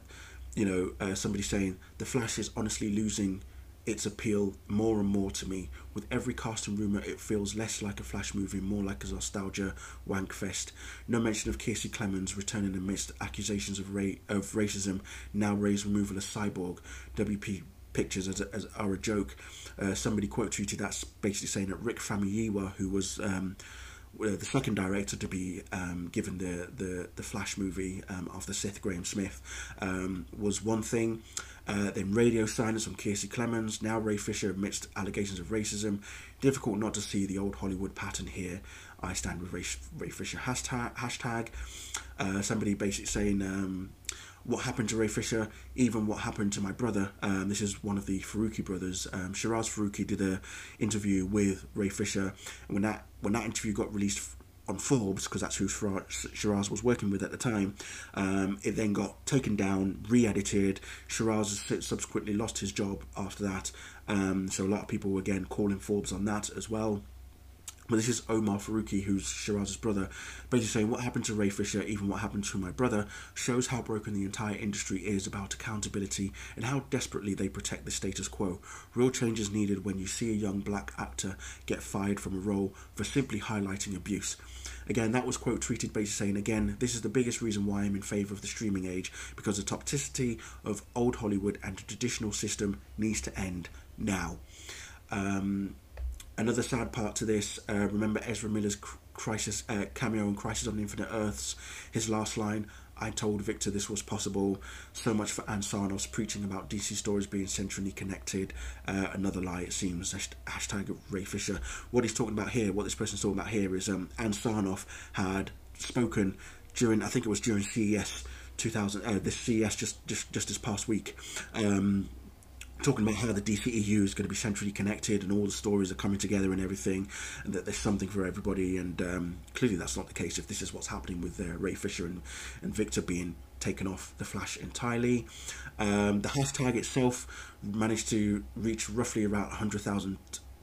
you know, uh, somebody saying, the Flash is honestly losing its appeal more and more to me. With every cast and rumour, it feels less like a Flash movie, more like a nostalgia wank fest. No mention of Kiersey Clemens returning amidst accusations of, ra of racism, now Ray's removal as Cyborg. W P pictures as, as are a joke. Uh, somebody quote tweeted that's basically saying that Rick Famuyiwa, who was um, the second director to be um, given the, the, the Flash movie um, after Seth Graham Smith, um, was one thing. Uh, then radio silence from Kiersey Clemens, now Ray Fisher amidst allegations of racism. Difficult not to see the old Hollywood pattern here. I stand with Ray, Ray Fisher hashtag. hashtag. Uh, somebody basically saying, um, what happened to Ray Fisher? Even what happened to my brother? Um, this is one of the Faruqi brothers. Um, Shiraz Faruqi did an interview with Ray Fisher. And when that, when that interview got released on Forbes, because that's who Shiraz was working with at the time, um, it then got taken down, re-edited. Shiraz has subsequently lost his job after that, um, so a lot of people were again calling Forbes on that as well. But this is Omar Faruqi, who's Shiraz's brother, basically saying what happened to Ray Fisher, even what happened to my brother, shows how broken the entire industry is about accountability and how desperately they protect the status quo. Real change is needed when you see a young black actor get fired from a role for simply highlighting abuse. Again, that was quote tweeted basically saying, again, this is the biggest reason why I'm in favour of the streaming age, because the toxicity of old Hollywood and the traditional system needs to end now. Um... Another sad part to this, uh, remember Ezra Miller's crisis uh, cameo in Crisis on Infinite Earths, his last line, I told Victor this was possible. So much for Ann Sarnos preaching about D C stories being centrally connected. Uh, another lie, it seems. Hashtag Ray Fisher. What he's talking about here, what this person's talking about here is um, Ann Sarnoff had spoken during, I think it was during C E S two thousand, uh, this C E S just, just, just this past week, um, talking about how the D C E U is going to be centrally connected and all the stories are coming together and everything, and that there's something for everybody. And um, clearly that's not the case if this is what's happening with uh, Ray Fisher and, and Victor being taken off The Flash entirely. Um, the hashtag itself managed to reach roughly about one hundred thousand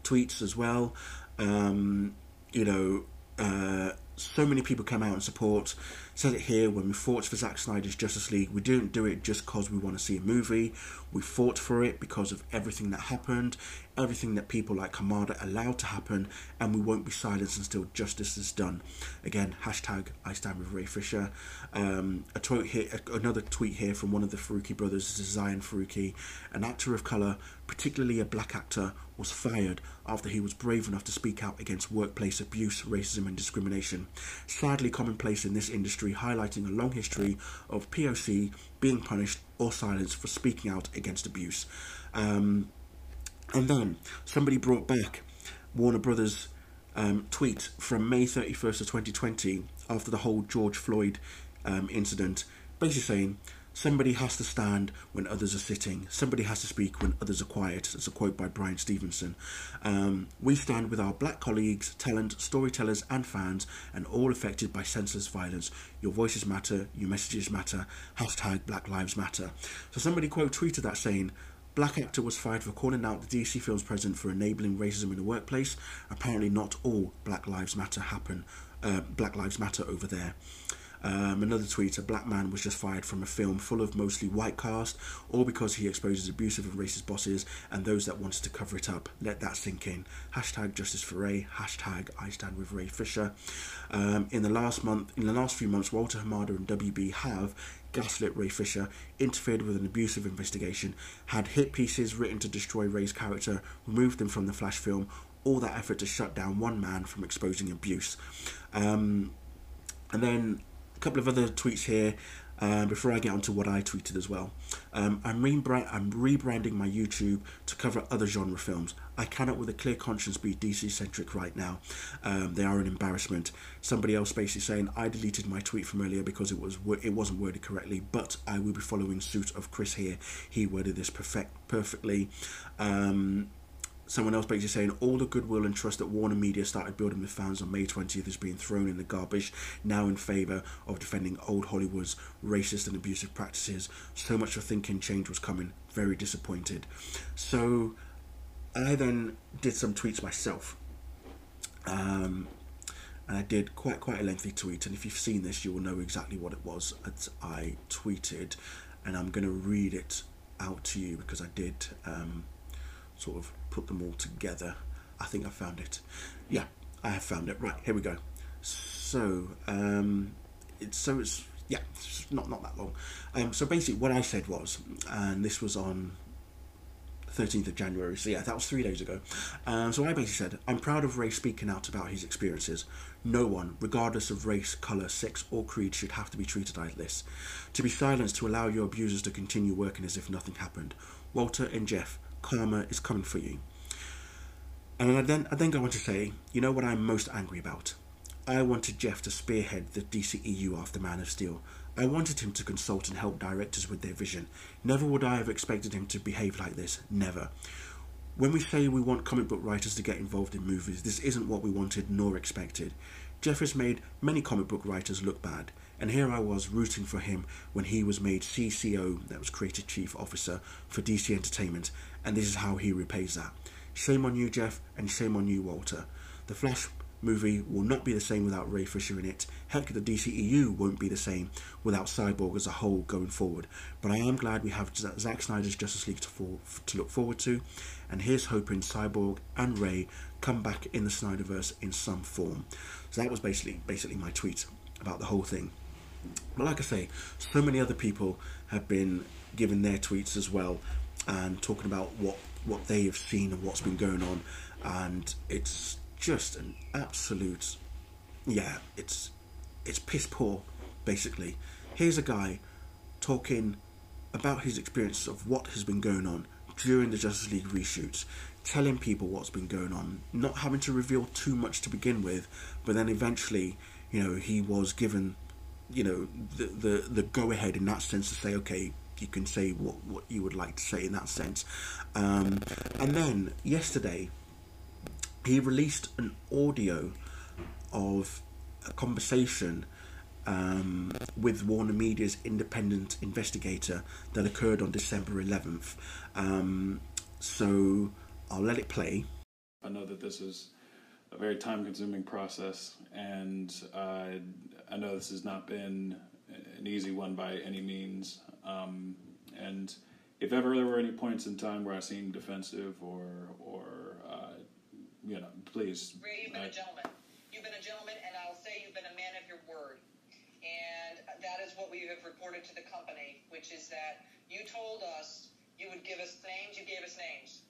tweets as well. Um, you know, uh, so many people come out and support. Said it here, when we fought for Zack Snyder's Justice League, we didn't do it just because we want to see a movie. We fought for it because of everything that happened, everything that people like Hamada allowed to happen, and we won't be silenced until justice is done. Again, hashtag I stand with Ray Fisher. Um, a tweet here, another tweet here from one of the Faruqi brothers, this is Zion Faruqi. An actor of colour, particularly a black actor, was fired after he was brave enough to speak out against workplace abuse, racism and discrimination. Sadly commonplace in this industry, highlighting a long history of P O C being punished or silenced for speaking out against abuse. Um, and then somebody brought back Warner Brothers um, tweet from May thirty-first of twenty twenty after the whole George Floyd um, incident, basically saying, somebody has to stand when others are sitting. Somebody has to speak when others are quiet. It's a quote by Bryan Stevenson. Um, we stand with our black colleagues, talent, storytellers and fans, and all affected by senseless violence. Your voices matter. Your messages matter. Hashtag Black Lives Matter. So somebody quote tweeted that saying, black actor was fired for calling out the D C film's president for enabling racism in the workplace. Apparently not all Black Lives Matter happen. Uh, Black Lives Matter over there. Um, another tweet, a black man was just fired from a film full of mostly white cast, all because he exposes abusive and racist bosses and those that wanted to cover it up. Let that sink in. Hashtag Justice for Ray. Hashtag I stand with Ray Fisher. Um, in the last month, in the last few months, Walter Hamada and W B have gaslit Ray Fisher, interfered with an abusive investigation, had hit pieces written to destroy Ray's character, removed them from the Flash film, all that effort to shut down one man from exposing abuse. Um, and then couple of other tweets here uh, before I get onto what I tweeted as well. Um, I'm, rebrand I'm rebranding my YouTube to cover other genre films. I cannot with a clear conscience be D C-centric right now. Um, they are an embarrassment. Somebody else basically saying, I deleted my tweet from earlier because it, was it wasn't worded correctly, but I will be following suit of Chris here. He worded this perfect perfectly. Um, Someone else basically saying, all the goodwill and trust that Warner Media started building with fans on May twentieth is being thrown in the garbage, now in favour of defending old Hollywood's racist and abusive practices. So much for thinking change was coming. Very disappointed. So I then did some tweets myself. Um, and I did quite, quite a lengthy tweet. And if you've seen this, you will know exactly what it was that I tweeted. And I'm going to read it out to you because I did... Um, sort of put them all together. I think I found it. Yeah, I have found it. Right, here we go. So um, it's so it's yeah, it's not not that long. Um, so basically, what I said was, and this was on thirteenth of January, so yeah, that was three days ago. Um, so I basically said, I'm proud of Ray speaking out about his experiences. No one, regardless of race, colour, sex or creed, should have to be treated like this. To be silenced, to allow your abusers to continue working as if nothing happened. Walter and Jeff, karma is coming for you. And I then, I then go on to say, you know what I'm most angry about? I wanted Jeff to spearhead the D C E U after Man of Steel. I wanted him to consult and help directors with their vision. Never would I have expected him to behave like this. Never. When we say we want comic book writers to get involved in movies, this isn't what we wanted nor expected. Jeff has made many comic book writers look bad, and here I was rooting for him when he was made C C O, that was Creative Chief Officer, for D C Entertainment, and this is how he repays that. Shame on you, Jeff, and shame on you, Walter. The Flash movie will not be the same without Ray Fisher in it. Heck, the D C E U won't be the same without Cyborg as a whole going forward. But I am glad we have Zack Snyder's Justice League to, fall, to look forward to. And here's hoping Cyborg and Ray come back in the Snyderverse in some form. So that was basically, basically my tweet about the whole thing. But like I say, so many other people have been giving their tweets as well and talking about what, what they have seen and what's been going on. And it's just an absolute, yeah, it's it's piss poor, basically. Here's a guy talking about his experience of what has been going on during the Justice League reshoots, telling people what's been going on, not having to reveal too much to begin with, but then eventually, you know, he was given, you know, the the, the go-ahead in that sense to say, okay, you can say what, what you would like to say in that sense. Um, and then yesterday, he released an audio of a conversation um, with Warner Media's independent investigator that occurred on December eleventh. Um, so I'll let it play. I know that this is a very time-consuming process, and uh, I know this has not been an easy one by any means. Um, and if ever there were any points in time where I seemed defensive or or uh, you know, please. Ray, you've been I... a gentleman. You've been a gentleman, and I'll say you've been a man of your word. And that is what we have reported to the company, which is that you told us you would give us names, you gave us names.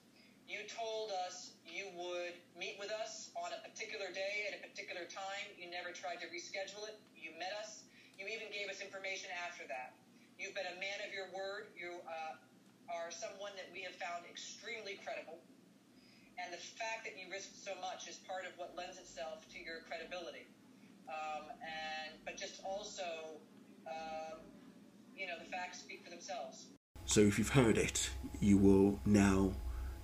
You told us you would meet with us on a particular day at a particular time. You never tried to reschedule it. You met us. You even gave us information after that. You've been a man of your word. You uh, are someone that we have found extremely credible. And the fact that you risked so much is part of what lends itself to your credibility. Um, and But just also, um, you know, the facts speak for themselves. So if you've heard it, you will now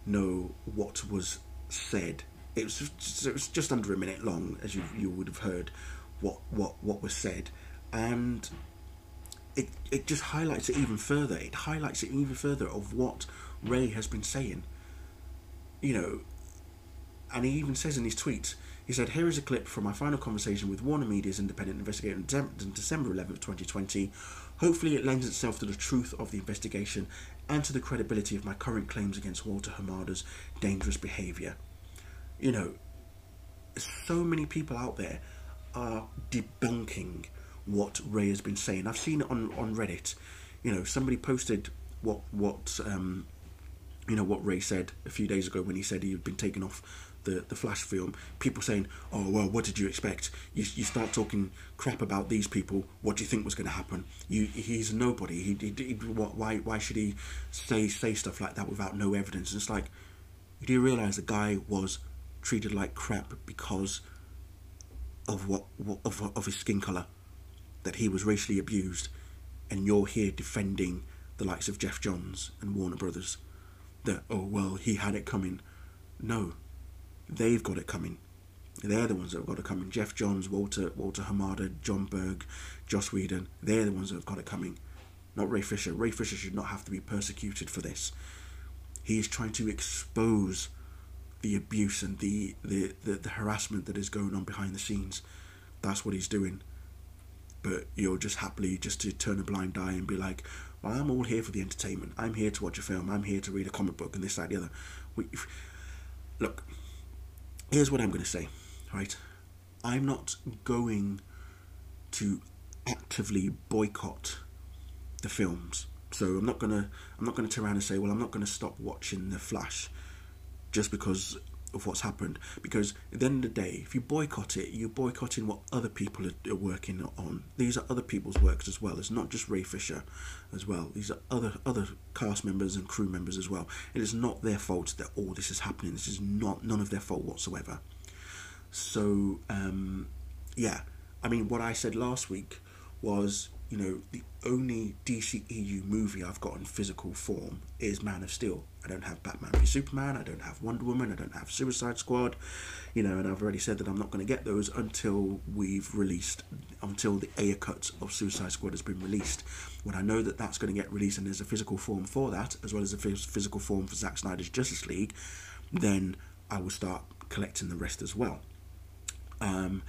know what was said. It was just, it was just under a minute long, as you, you would have heard what, what, what was said. And it, it just highlights it even further. It highlights it even further of what Ray has been saying. You know, and he even says in his tweet, he said, here is a clip from my final conversation with Warner Media's independent investigator on December eleventh, twenty twenty. Hopefully it lends itself to the truth of the investigation and to the credibility of my current claims against Walter Hamada's dangerous behaviour. You know, so many people out there are debunking what Ray has been saying. I've seen it on, on Reddit. You know, somebody posted what... what um, you know, what Ray said a few days ago when he said he had been taken off the, the Flash film. People saying, oh, well, what did you expect? You, you start talking crap about these people. What do you think was going to happen? You, he's nobody. He, he, he, what, why why should he say, say stuff like that without no evidence? And it's like, do you realise the guy was treated like crap because of, what, of, of his skin colour? That he was racially abused? And you're here defending the likes of Jeff Johns and Warner Brothers. That, oh, well, he had it coming. No, they've got it coming. They're the ones that have got it coming. Jeff Johns, Walter Walter Hamada, John Berg, Joss Whedon, they're the ones that have got it coming. Not Ray Fisher. Ray Fisher should not have to be persecuted for this. He is trying to expose the abuse and the, the, the, the harassment that is going on behind the scenes. That's what he's doing. But you're just happily just to turn a blind eye and be like, well, I'm all here for the entertainment. I'm here to watch a film. I'm here to read a comic book and this, that, the other. We, look, here's what I'm going to say, right? I'm not going to actively boycott the films. So I'm not going to I'm not going to turn around and say, well, I'm not going to stop watching The Flash just because of what's happened. Because at the end of the day, if you boycott it, you're boycotting what other people are, are working on. These are other people's works as well. It's not just Ray Fisher as well. These are other other cast members and crew members as well. It is not their fault that all this is happening. This is not none of their fault whatsoever. So, um, yeah. I mean, what I said last week was, you know, the only D C E U movie I've got in physical form is Man of Steel. I don't have Batman v Superman, I don't have Wonder Woman, I don't have Suicide Squad, you know, and I've already said that I'm not going to get those until we've released, until the air cut of Suicide Squad has been released. When I know that that's going to get released and there's a physical form for that, as well as a physical form for Zack Snyder's Justice League, then I will start collecting the rest as well. Um...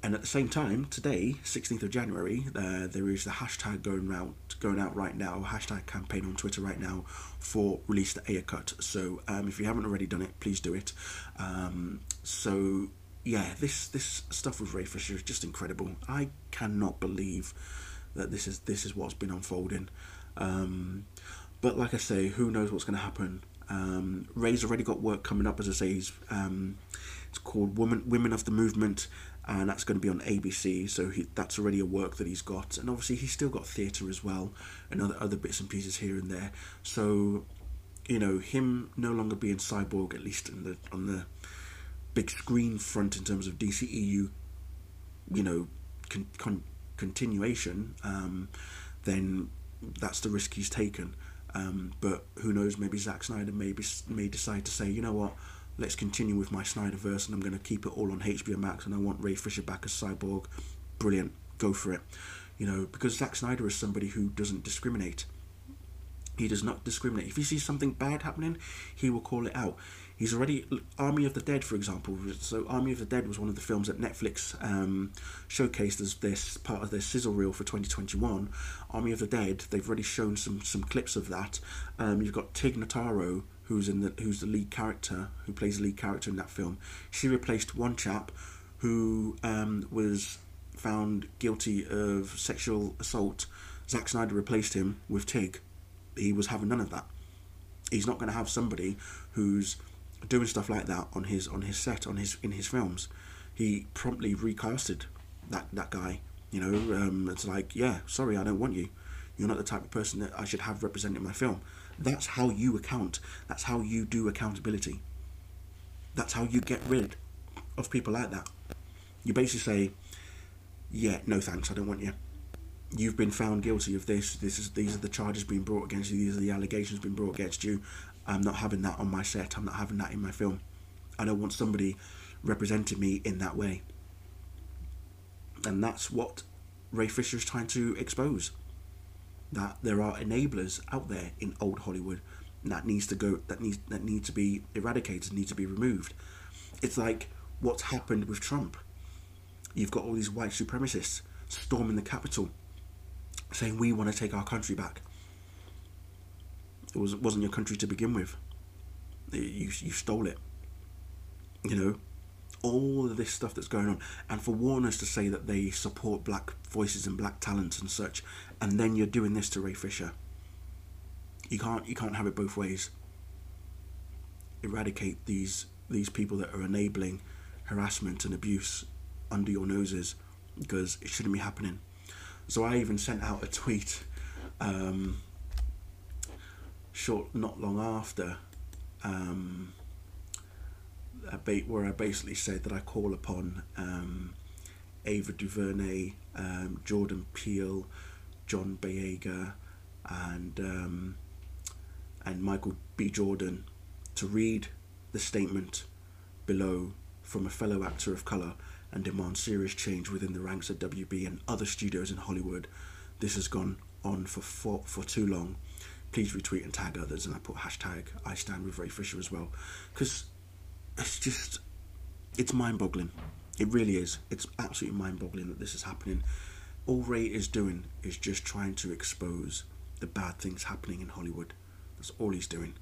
And at the same time, today, sixteenth of January, uh, there is the hashtag going out, going out right now, hashtag campaign on Twitter right now for Release the Ayer Cut. So um, if you haven't already done it, please do it. Um, so yeah, this this stuff with Ray Fisher is just incredible. I cannot believe that this is this is what's been unfolding. Um, but like I say, who knows what's going to happen? Um, Ray's already got work coming up, as I say. He's, um, it's called Women Women of the Movement. And that's going to be on A B C, so he, that's already a work that he's got. And obviously he's still got theatre as well, and other, other bits and pieces here and there. So, you know, him no longer being Cyborg, at least in the, on the big screen front in terms of D C E U, you know, con, con, continuation, um, then that's the risk he's taken. Um, but who knows, maybe Zack Snyder maybe may decide to say, you know what, let's continue with my Snyderverse and I'm going to keep it all on H B O Max and I want Ray Fisher back as Cyborg. Brilliant. Go for it. You know, because Zack Snyder is somebody who doesn't discriminate. He does not discriminate. If he sees something bad happening, he will call it out. He's already... Army of the Dead, for example. So Army of the Dead was one of the films that Netflix um, showcased as this part of their sizzle reel for twenty twenty-one. Army of the Dead, they've already shown some, some clips of that. Um, you've got Tig Notaro, who's in the who's the lead character, who plays the lead character in that film. She replaced one chap who um, was found guilty of sexual assault. Zack Snyder replaced him with Tig. He was having none of that. He's not going to have somebody who's doing stuff like that on his on his set, on his in his films. He promptly recasted that, that guy. You know, um, it's like, yeah, sorry, I don't want you. You're not the type of person that I should have representing my film. That's how you account. That's how you do accountability. That's how you get rid of people like that. You basically say, yeah, no thanks, I don't want you. You've been found guilty of this. This is These are the charges being brought against you. These are the allegations being brought against you. I'm not having that on my set. I'm not having that in my film. I don't want somebody representing me in that way. And that's what Ray Fisher is trying to expose. That there are enablers out there in old Hollywood that needs to go, that needs that need to be eradicated, need to be removed. It's like what's happened with Trump. You've got all these white supremacists storming the Capitol, saying we want to take our country back. It was it wasn't your country to begin with. You you stole it. You know, all of this stuff that's going on, and for Warners to say that they support black voices and black talents and such, and then you're doing this to Ray Fisher. You can't you can't have it both ways. Eradicate these these people that are enabling harassment and abuse under your noses, because it shouldn't be happening. So I even sent out a tweet, um, short not long after. Um, where I basically said that I call upon um, Ava DuVernay, um, Jordan Peele, John Boyega and um, and Michael B. Jordan to read the statement below from a fellow actor of colour and demand serious change within the ranks of W B and other studios in Hollywood. This has gone on for for, for too long. Please retweet and tag others. And I put hashtag I stand with Ray Fisher as well, because it's just, it's mind-boggling. It really is. It's absolutely mind-boggling that this is happening. All Ray is doing is just trying to expose the bad things happening in Hollywood. That's all he's doing.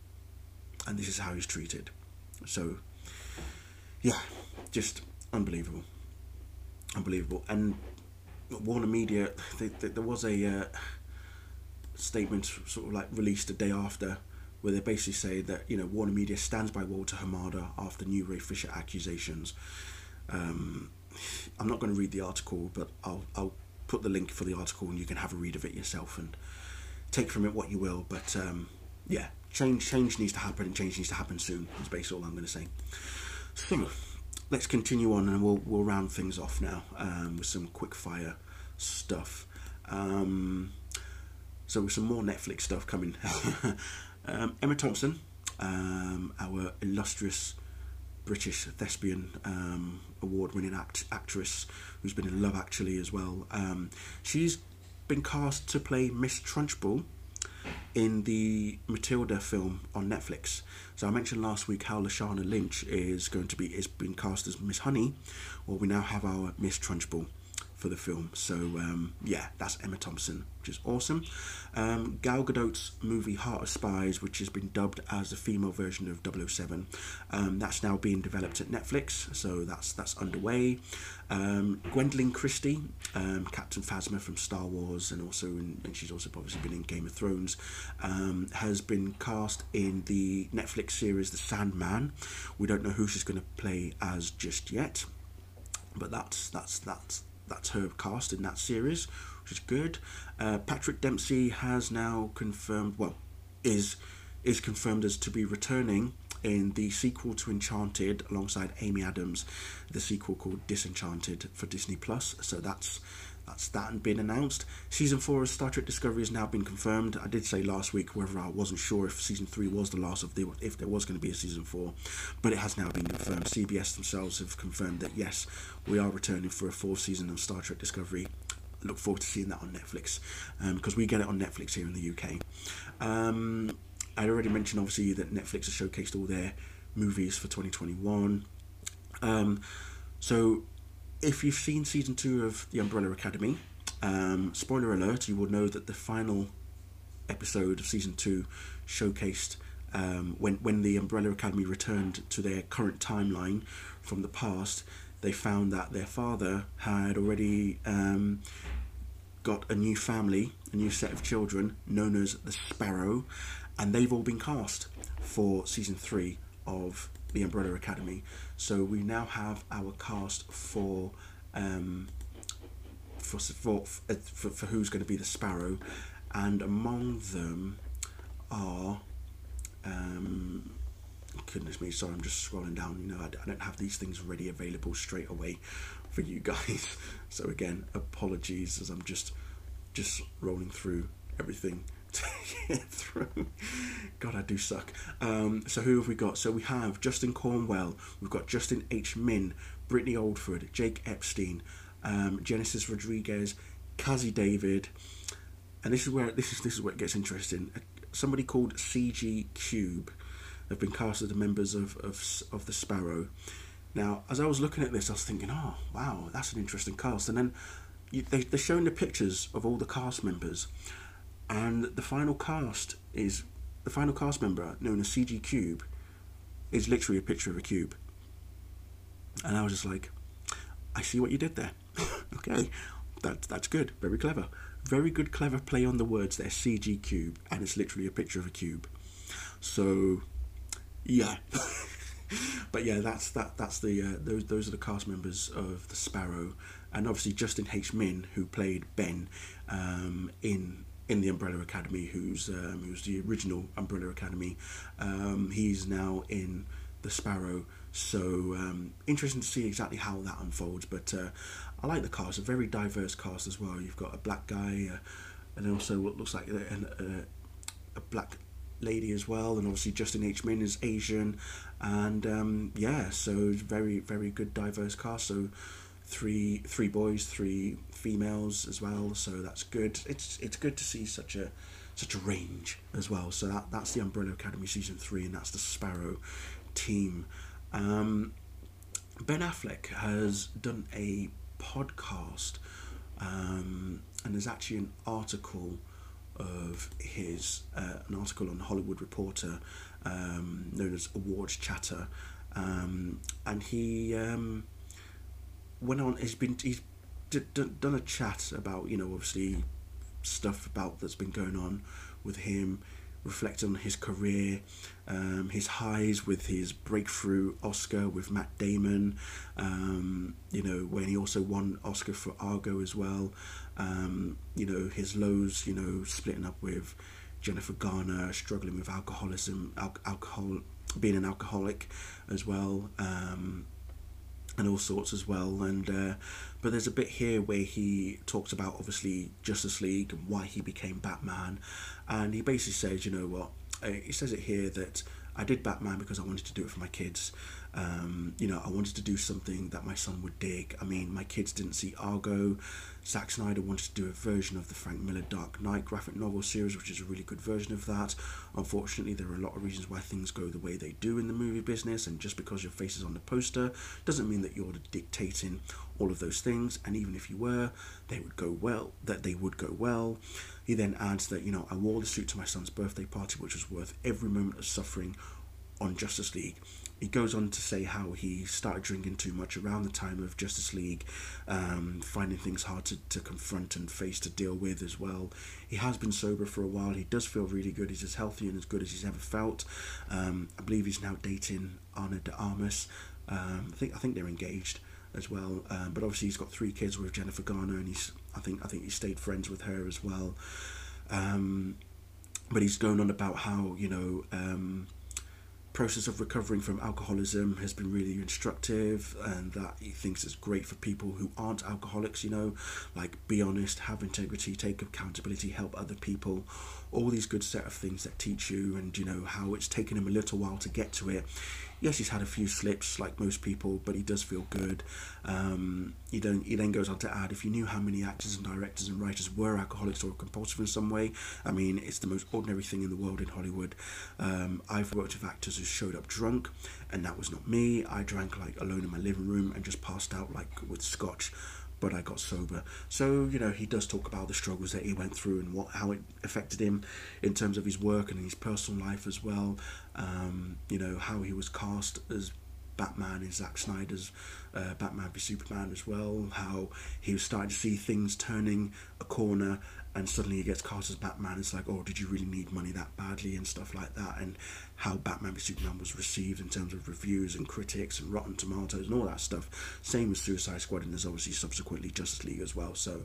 and this is how he's treated. So yeah, just unbelievable, unbelievable. And Warner Media, they, they, there was a uh, statement sort of like released the day after, where they basically say that, you know, Warner Media stands by Walter Hamada after new Ray Fisher accusations. Um, I'm not going to read the article, but I'll I'll put the link for the article and you can have a read of it yourself and take from it what you will. But um, yeah, change change needs to happen, and change needs to happen soon. That's basically all I'm going to say. So let's continue on, and we'll we'll round things off now um, with some quick fire stuff. Um, so some more Netflix stuff coming. um, Emma Thompson, um, our illustrious British thespian, um, award-winning act actress who's been in Love Actually as well. Um, she's been cast to play Miss Trunchbull in the Matilda film on Netflix. So I mentioned last week how Lashana Lynch is going to be is being cast as Miss Honey. Well, we now have our Miss Trunchbull for the film. So um, yeah, that's Emma Thompson, which is awesome. Um, Gal Gadot's movie Heart of Spies, which has been dubbed as the female version of double oh seven, um, that's now being developed at Netflix, so that's that's underway. Um, Gwendolyn Christie, um, Captain Phasma from Star Wars, and also in, and she's also obviously been in Game of Thrones, um, has been cast in the Netflix series The Sandman. We don't know who she's going to play as just yet, but that's that's that's that's her cast in that series, which is good. Uh, Patrick Dempsey has now confirmed, well, is is confirmed as to be returning in the sequel to Enchanted alongside Amy Adams, the sequel called Disenchanted for Disney Plus. So that's that's that been announced. Season four of Star Trek Discovery has now been confirmed. I did say last week whether I wasn't sure if season three was the last of the, if there was going to be a season four, but it has now been confirmed. C B S themselves have confirmed that yes, we are returning for a fourth season of Star Trek Discovery. Look forward to seeing that on Netflix, um, because we get it on Netflix here in the U K. Um, I already mentioned obviously that Netflix has showcased all their movies for twenty twenty-one. Um, so if you've seen season two of The Umbrella Academy, um, spoiler alert, you will know that the final episode of season two showcased um, when, when The Umbrella Academy returned to their current timeline from the past, they found that their father had already um, got a new family, a new set of children known as the Sparrow, and they've all been cast for season three of The Umbrella Academy. So we now have our cast for um, for, for, for, for who's going to be the Sparrow, and among them are um, goodness me, sorry, I'm just scrolling down. You know, I, I don't have these things ready available straight away for you guys. So again, apologies as I'm just just rolling through everything. Through. God, I do suck. Um, so who have we got? So we have Justin Cornwell, we've got Justin H. Min, Brittany Oldford, Jake Epstein, um, Genesis Rodriguez, Kazi David, and this is where this is this is where it gets interesting. Somebody called C G Cube have been cast as the members of of of the Sparrow. Now, as I was looking at this, I was thinking, oh wow, that's an interesting cast. And then you, they, they're showing the pictures of all the cast members. And the final cast is the final cast member, known as C G Cube, is literally a picture of a cube. And I was just like, I see what you did there. Okay, that that's good, very clever, very good, clever play on the words there. C G Cube, and it's literally a picture of a cube. So, yeah, but yeah, that's that that's the uh, those those are the cast members of the Sparrow, and obviously Justin H. Min, who played Ben um, in. in the Umbrella Academy, who's um, who's the original Umbrella Academy. Um, he's now in the Sparrow, so um, interesting to see exactly how that unfolds. But uh, I like the cast, a very diverse cast as well. You've got a black guy, uh, and also what looks like a, a, a black lady as well, and obviously Justin H. Min is Asian, and um, yeah, so very, very good diverse cast. So three three boys, three females as well, so that's good. It's it's good to see such a such a range as well. So that that's the Umbrella Academy season three, and that's the Sparrow team. um Ben Affleck has done a podcast, um and there's actually an article of his uh, an article on Hollywood Reporter um, known as Awards Chatter, um, and he um, went on. He's been he's d- d- done a chat about, you know, obviously stuff about that's been going on with him, reflecting on his career, um, his highs with his breakthrough Oscar with Matt Damon, um, you know, when he also won Oscar for Argo as well, um, you know, his lows, you know, splitting up with Jennifer Garner, struggling with alcoholism, al- alcohol, being an alcoholic as well, um, and all sorts as well. And uh, but there's a bit here where he talks about obviously Justice League and why he became Batman, and he basically says, you know what, he says it here that I did Batman because I wanted to do it for my kids. Um, you know, I wanted to do something that my son would dig. I mean, my kids didn't see Argo. Zack Snyder wanted to do a version of the Frank Miller Dark Knight graphic novel series, which is a really good version of that. Unfortunately, there are a lot of reasons why things go the way they do in the movie business, and just because your face is on the poster doesn't mean that you're dictating all of those things, and even if you were, they would go well, that they would go well. He then adds that, you know, I wore the suit to my son's birthday party, which was worth every moment of suffering on Justice League. He goes on to say how he started drinking too much around the time of Justice League, um, finding things hard to, to confront and face to deal with as well. He has been sober for a while. He does feel really good. He's as healthy and as good as he's ever felt. Um, I believe he's now dating Ana de Armas. Um, I think I think they're engaged as well. Um, but obviously he's got three kids with Jennifer Garner, and he's I think I think he stayed friends with her as well. Um, but he's going on about how, you know, Um, process of recovering from alcoholism has been really instructive, and that he thinks it's great for people who aren't alcoholics, you know, like be honest, have integrity, take accountability, help other people, all these good set of things that teach you. And you know how it's taken him a little while to get to it. Yes, he's had a few slips like most people, but he does feel good. Um, he, don't, he then goes on to add, if you knew how many actors and directors and writers were alcoholics or compulsive in some way, I mean, it's the most ordinary thing in the world in Hollywood. Um, I've worked with actors who showed up drunk, and that was not me. I drank like alone in my living room and just passed out like with scotch, but I got sober. So, you know, he does talk about the struggles that he went through and what how it affected him in terms of his work and his personal life as well. Um, you know, how he was cast as Batman in Zack Snyder's uh, Batman v Superman as well, how he was starting to see things turning a corner, and suddenly he gets cast as Batman. It's like, oh, did you really need money that badly and stuff like that, and how Batman v Superman was received in terms of reviews and critics and Rotten Tomatoes and all that stuff. Same with Suicide Squad, and there's obviously subsequently Justice League as well. So,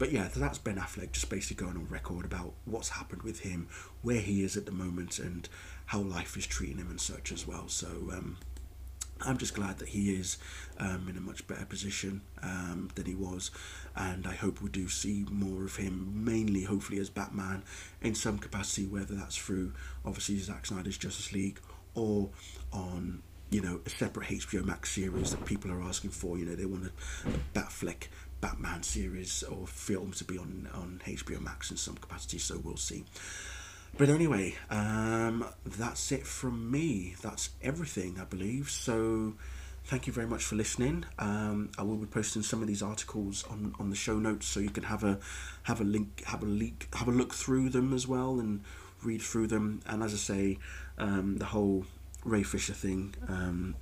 but yeah, that's Ben Affleck just basically going on record about what's happened with him, where he is at the moment, and how life is treating him and such as well. So, um, I'm just glad that he is um, in a much better position um, than he was, and I hope we do see more of him, mainly hopefully as Batman in some capacity, whether that's through obviously Zack Snyder's Justice League or on, you know, a separate H B O Max series that people are asking for. You know, they want a, a Batfleck Batman series or film to be on, on H B O Max in some capacity, so we'll see. But anyway, um, that's it from me. That's everything, I believe. So thank you very much for listening. Um, I will be posting some of these articles on, on the show notes, so you can have a have a link, have a leak, have a look through them as well, and read through them. And as I say, um, the whole Ray Fisher thing, um,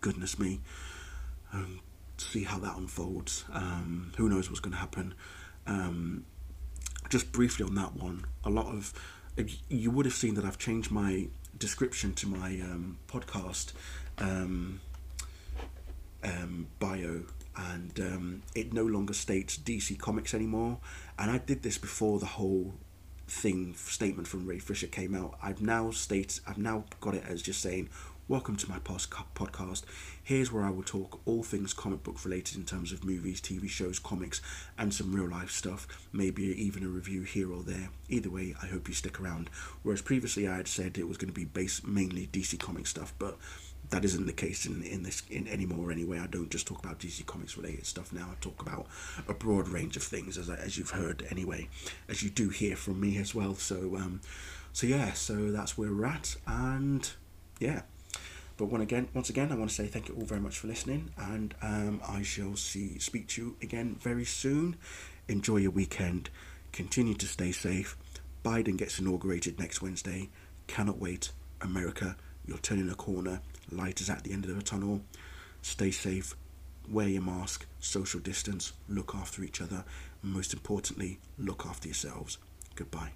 goodness me, um, see how that unfolds. Um, who knows what's going to happen? Um, just briefly on that one, a lot of you would have seen that I've changed my description to my um, podcast um, um, bio, and um, it no longer states D C Comics anymore. And I did this before the whole thing statement from Ray Fisher came out. I've now states I've now got it as just saying, welcome to my post- podcast. Here's where I will talk all things comic book related in terms of movies, T V shows, comics, and some real life stuff. Maybe even a review here or there. Either way, I hope you stick around. Whereas previously I had said it was going to be based mainly D C comic stuff, but that isn't the case in, in this in anymore anyway. I don't just talk about D C comics related stuff now. I talk about a broad range of things, as I, as you've heard anyway, as you do hear from me as well. So um, so yeah, so that's where we're at, and yeah. But once again, once again, I want to say thank you all very much for listening, and um, I shall see, speak to you again very soon. Enjoy your weekend. Continue to stay safe. Biden gets inaugurated next Wednesday. Cannot wait. America, you're turning a corner, light is at the end of the tunnel, stay safe, wear your mask, social distance, look after each other, and most importantly, look after yourselves. Goodbye.